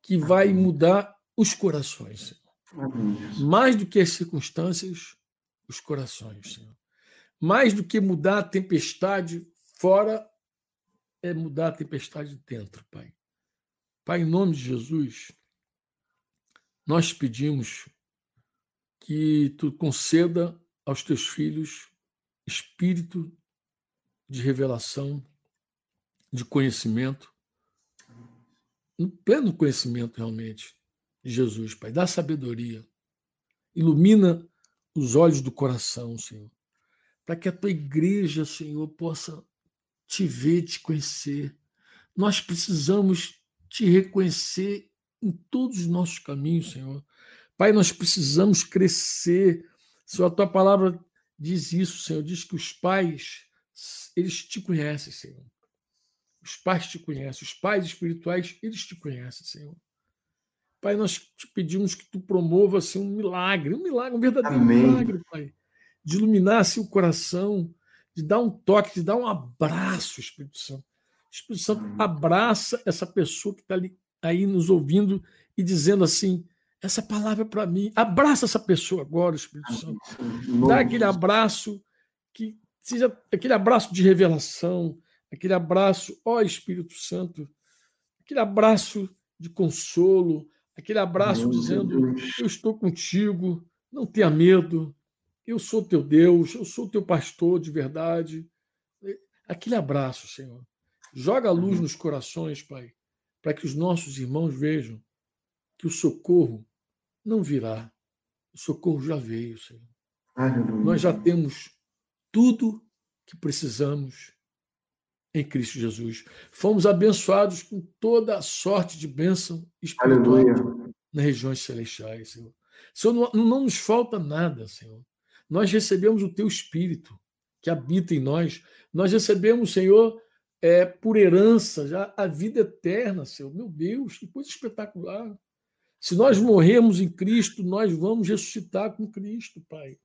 que vai mudar os corações, Senhor. Mais do que as circunstâncias, os corações, Senhor. Mais do que mudar a tempestade fora, é mudar a tempestade dentro, Pai. Pai, em nome de Jesus, nós pedimos que Tu conceda aos Teus filhos espírito de revelação, de conhecimento, no pleno conhecimento realmente, Jesus, Pai, dá sabedoria, ilumina os olhos do coração, Senhor, para que a Tua igreja, Senhor, possa Te ver, Te conhecer. Nós precisamos Te reconhecer em todos os nossos caminhos, Senhor. Pai, nós precisamos crescer. Senhor, a Tua palavra diz isso, Senhor, diz que os pais, eles Te conhecem, Senhor. Os pais Te conhecem, os pais espirituais, eles Te conhecem, Senhor. Pai, nós Te pedimos que Tu promova assim, um milagre, um verdadeiro milagre, Pai. De iluminar assim, o coração, de dar um toque, de dar um abraço, Espírito Santo. Espírito Santo, abraça essa pessoa que está ali aí nos ouvindo e dizendo assim, essa palavra é para mim. Abraça essa pessoa agora, Espírito Santo. Dá aquele abraço, que seja aquele abraço de revelação, aquele abraço, ó Espírito Santo, aquele abraço de consolo, aquele abraço dizendo, eu estou contigo, não tenha medo, eu sou teu Deus, eu sou teu pastor de verdade. Aquele abraço, Senhor. Joga a luz nos corações, Pai, para que os nossos irmãos vejam que o socorro não virá. O socorro já veio, Senhor. Aleluia. Nós já temos tudo que precisamos em Cristo Jesus. Fomos abençoados com toda a sorte de bênção espiritual, aleluia, nas regiões celestiais, Senhor. Senhor, não nos falta nada, Senhor. Nós recebemos o teu Espírito que habita em nós. Nós recebemos, Senhor, por herança já a vida eterna, Senhor. Meu Deus, que coisa espetacular. Se nós morrermos em Cristo, nós vamos ressuscitar com Cristo, Pai.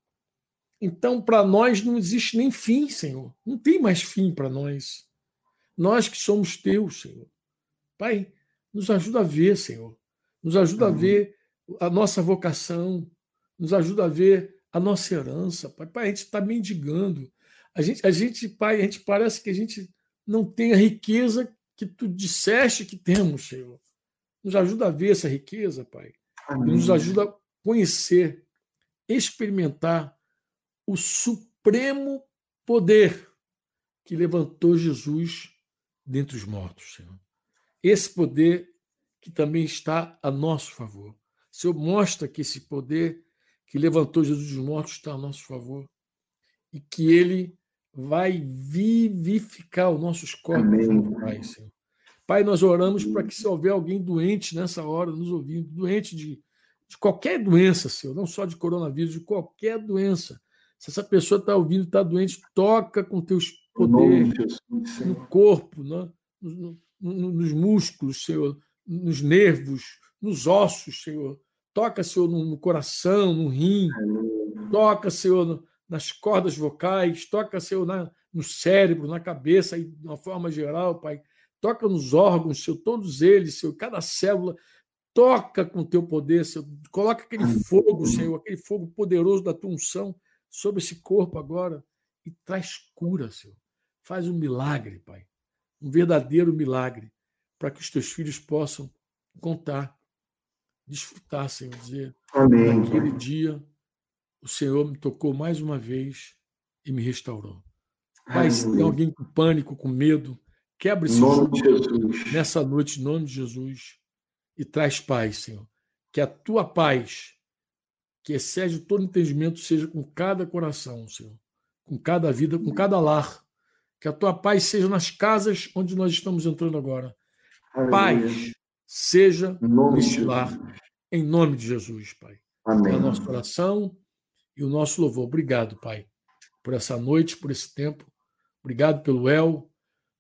Então, para nós não existe nem fim, Senhor. Não tem mais fim para nós. Nós que somos teus, Senhor. Pai, nos ajuda a ver, Senhor. Nos ajuda a ver a nossa vocação. Nos ajuda a ver a nossa herança, Pai. Pai, a gente está mendigando. A gente, Pai, a gente parece que a gente não tem a riqueza que tu disseste que temos, Senhor. Nos ajuda a ver essa riqueza, Pai. Amém. Nos ajuda a conhecer, experimentar o supremo poder que levantou Jesus dentre os mortos, Senhor. Esse poder que também está a nosso favor. Senhor, mostra que esse poder que levantou Jesus dos mortos está a nosso favor e que ele vai vivificar os nossos corpos, Pai, Senhor. Pai, nós oramos para que, se houver alguém doente nessa hora, nos ouvindo, doente de qualquer doença, Senhor, não só de coronavírus, de qualquer doença. Se essa pessoa está ouvindo, está doente, toca com teus poderes no corpo, né? Nos músculos, Senhor, nos nervos, nos ossos, Senhor. Toca, Senhor, no coração, no rim. Toca, Senhor, nas cordas vocais. Toca, Senhor, no cérebro, na cabeça, de uma forma geral, Pai. Toca nos órgãos, Senhor, todos eles, Senhor, cada célula, toca com o teu poder, Senhor. Coloca aquele fogo, Senhor, aquele fogo poderoso da tua unção sobre esse corpo agora e traz cura, Senhor. Faz um milagre, Pai, um verdadeiro milagre, para que os teus filhos possam contar, desfrutar, Senhor, dizer, amém, naquele dia o Senhor me tocou mais uma vez e me restaurou. Pai, se tem alguém com pânico, com medo, quebra esse jugo nessa noite, em nome de Jesus, e traz paz, Senhor. Que a tua paz, que excede todo entendimento, seja com cada coração, Senhor, com cada vida, com cada lar. Que a tua paz seja nas casas onde nós estamos entrando agora. Paz seja neste lar, em nome de Jesus, Pai. É a nossa oração e o nosso louvor. Obrigado, Pai, por essa noite, por esse tempo. Obrigado pelo El.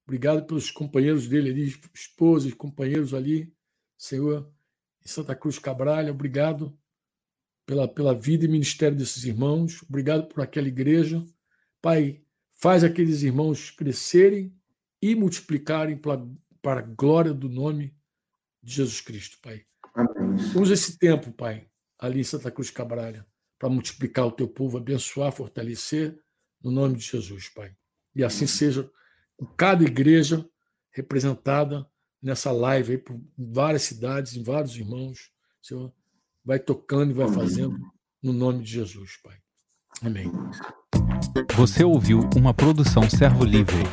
Obrigado pelos companheiros dele ali, esposas, companheiros ali, Senhor, em Santa Cruz Cabrália. Obrigado pela vida e ministério desses irmãos. Obrigado por aquela igreja. Pai, faz aqueles irmãos crescerem e multiplicarem para a glória do nome de Jesus Cristo, Pai. Amém. Usa esse tempo, Pai, ali em Santa Cruz Cabrália, para multiplicar o teu povo, abençoar, fortalecer, no nome de Jesus, Pai. E assim seja com cada igreja representada nessa live aí, por várias cidades, em vários irmãos, Senhor, vai tocando e vai fazendo, no nome de Jesus, Pai. Amém. Você ouviu uma produção Servo Livre.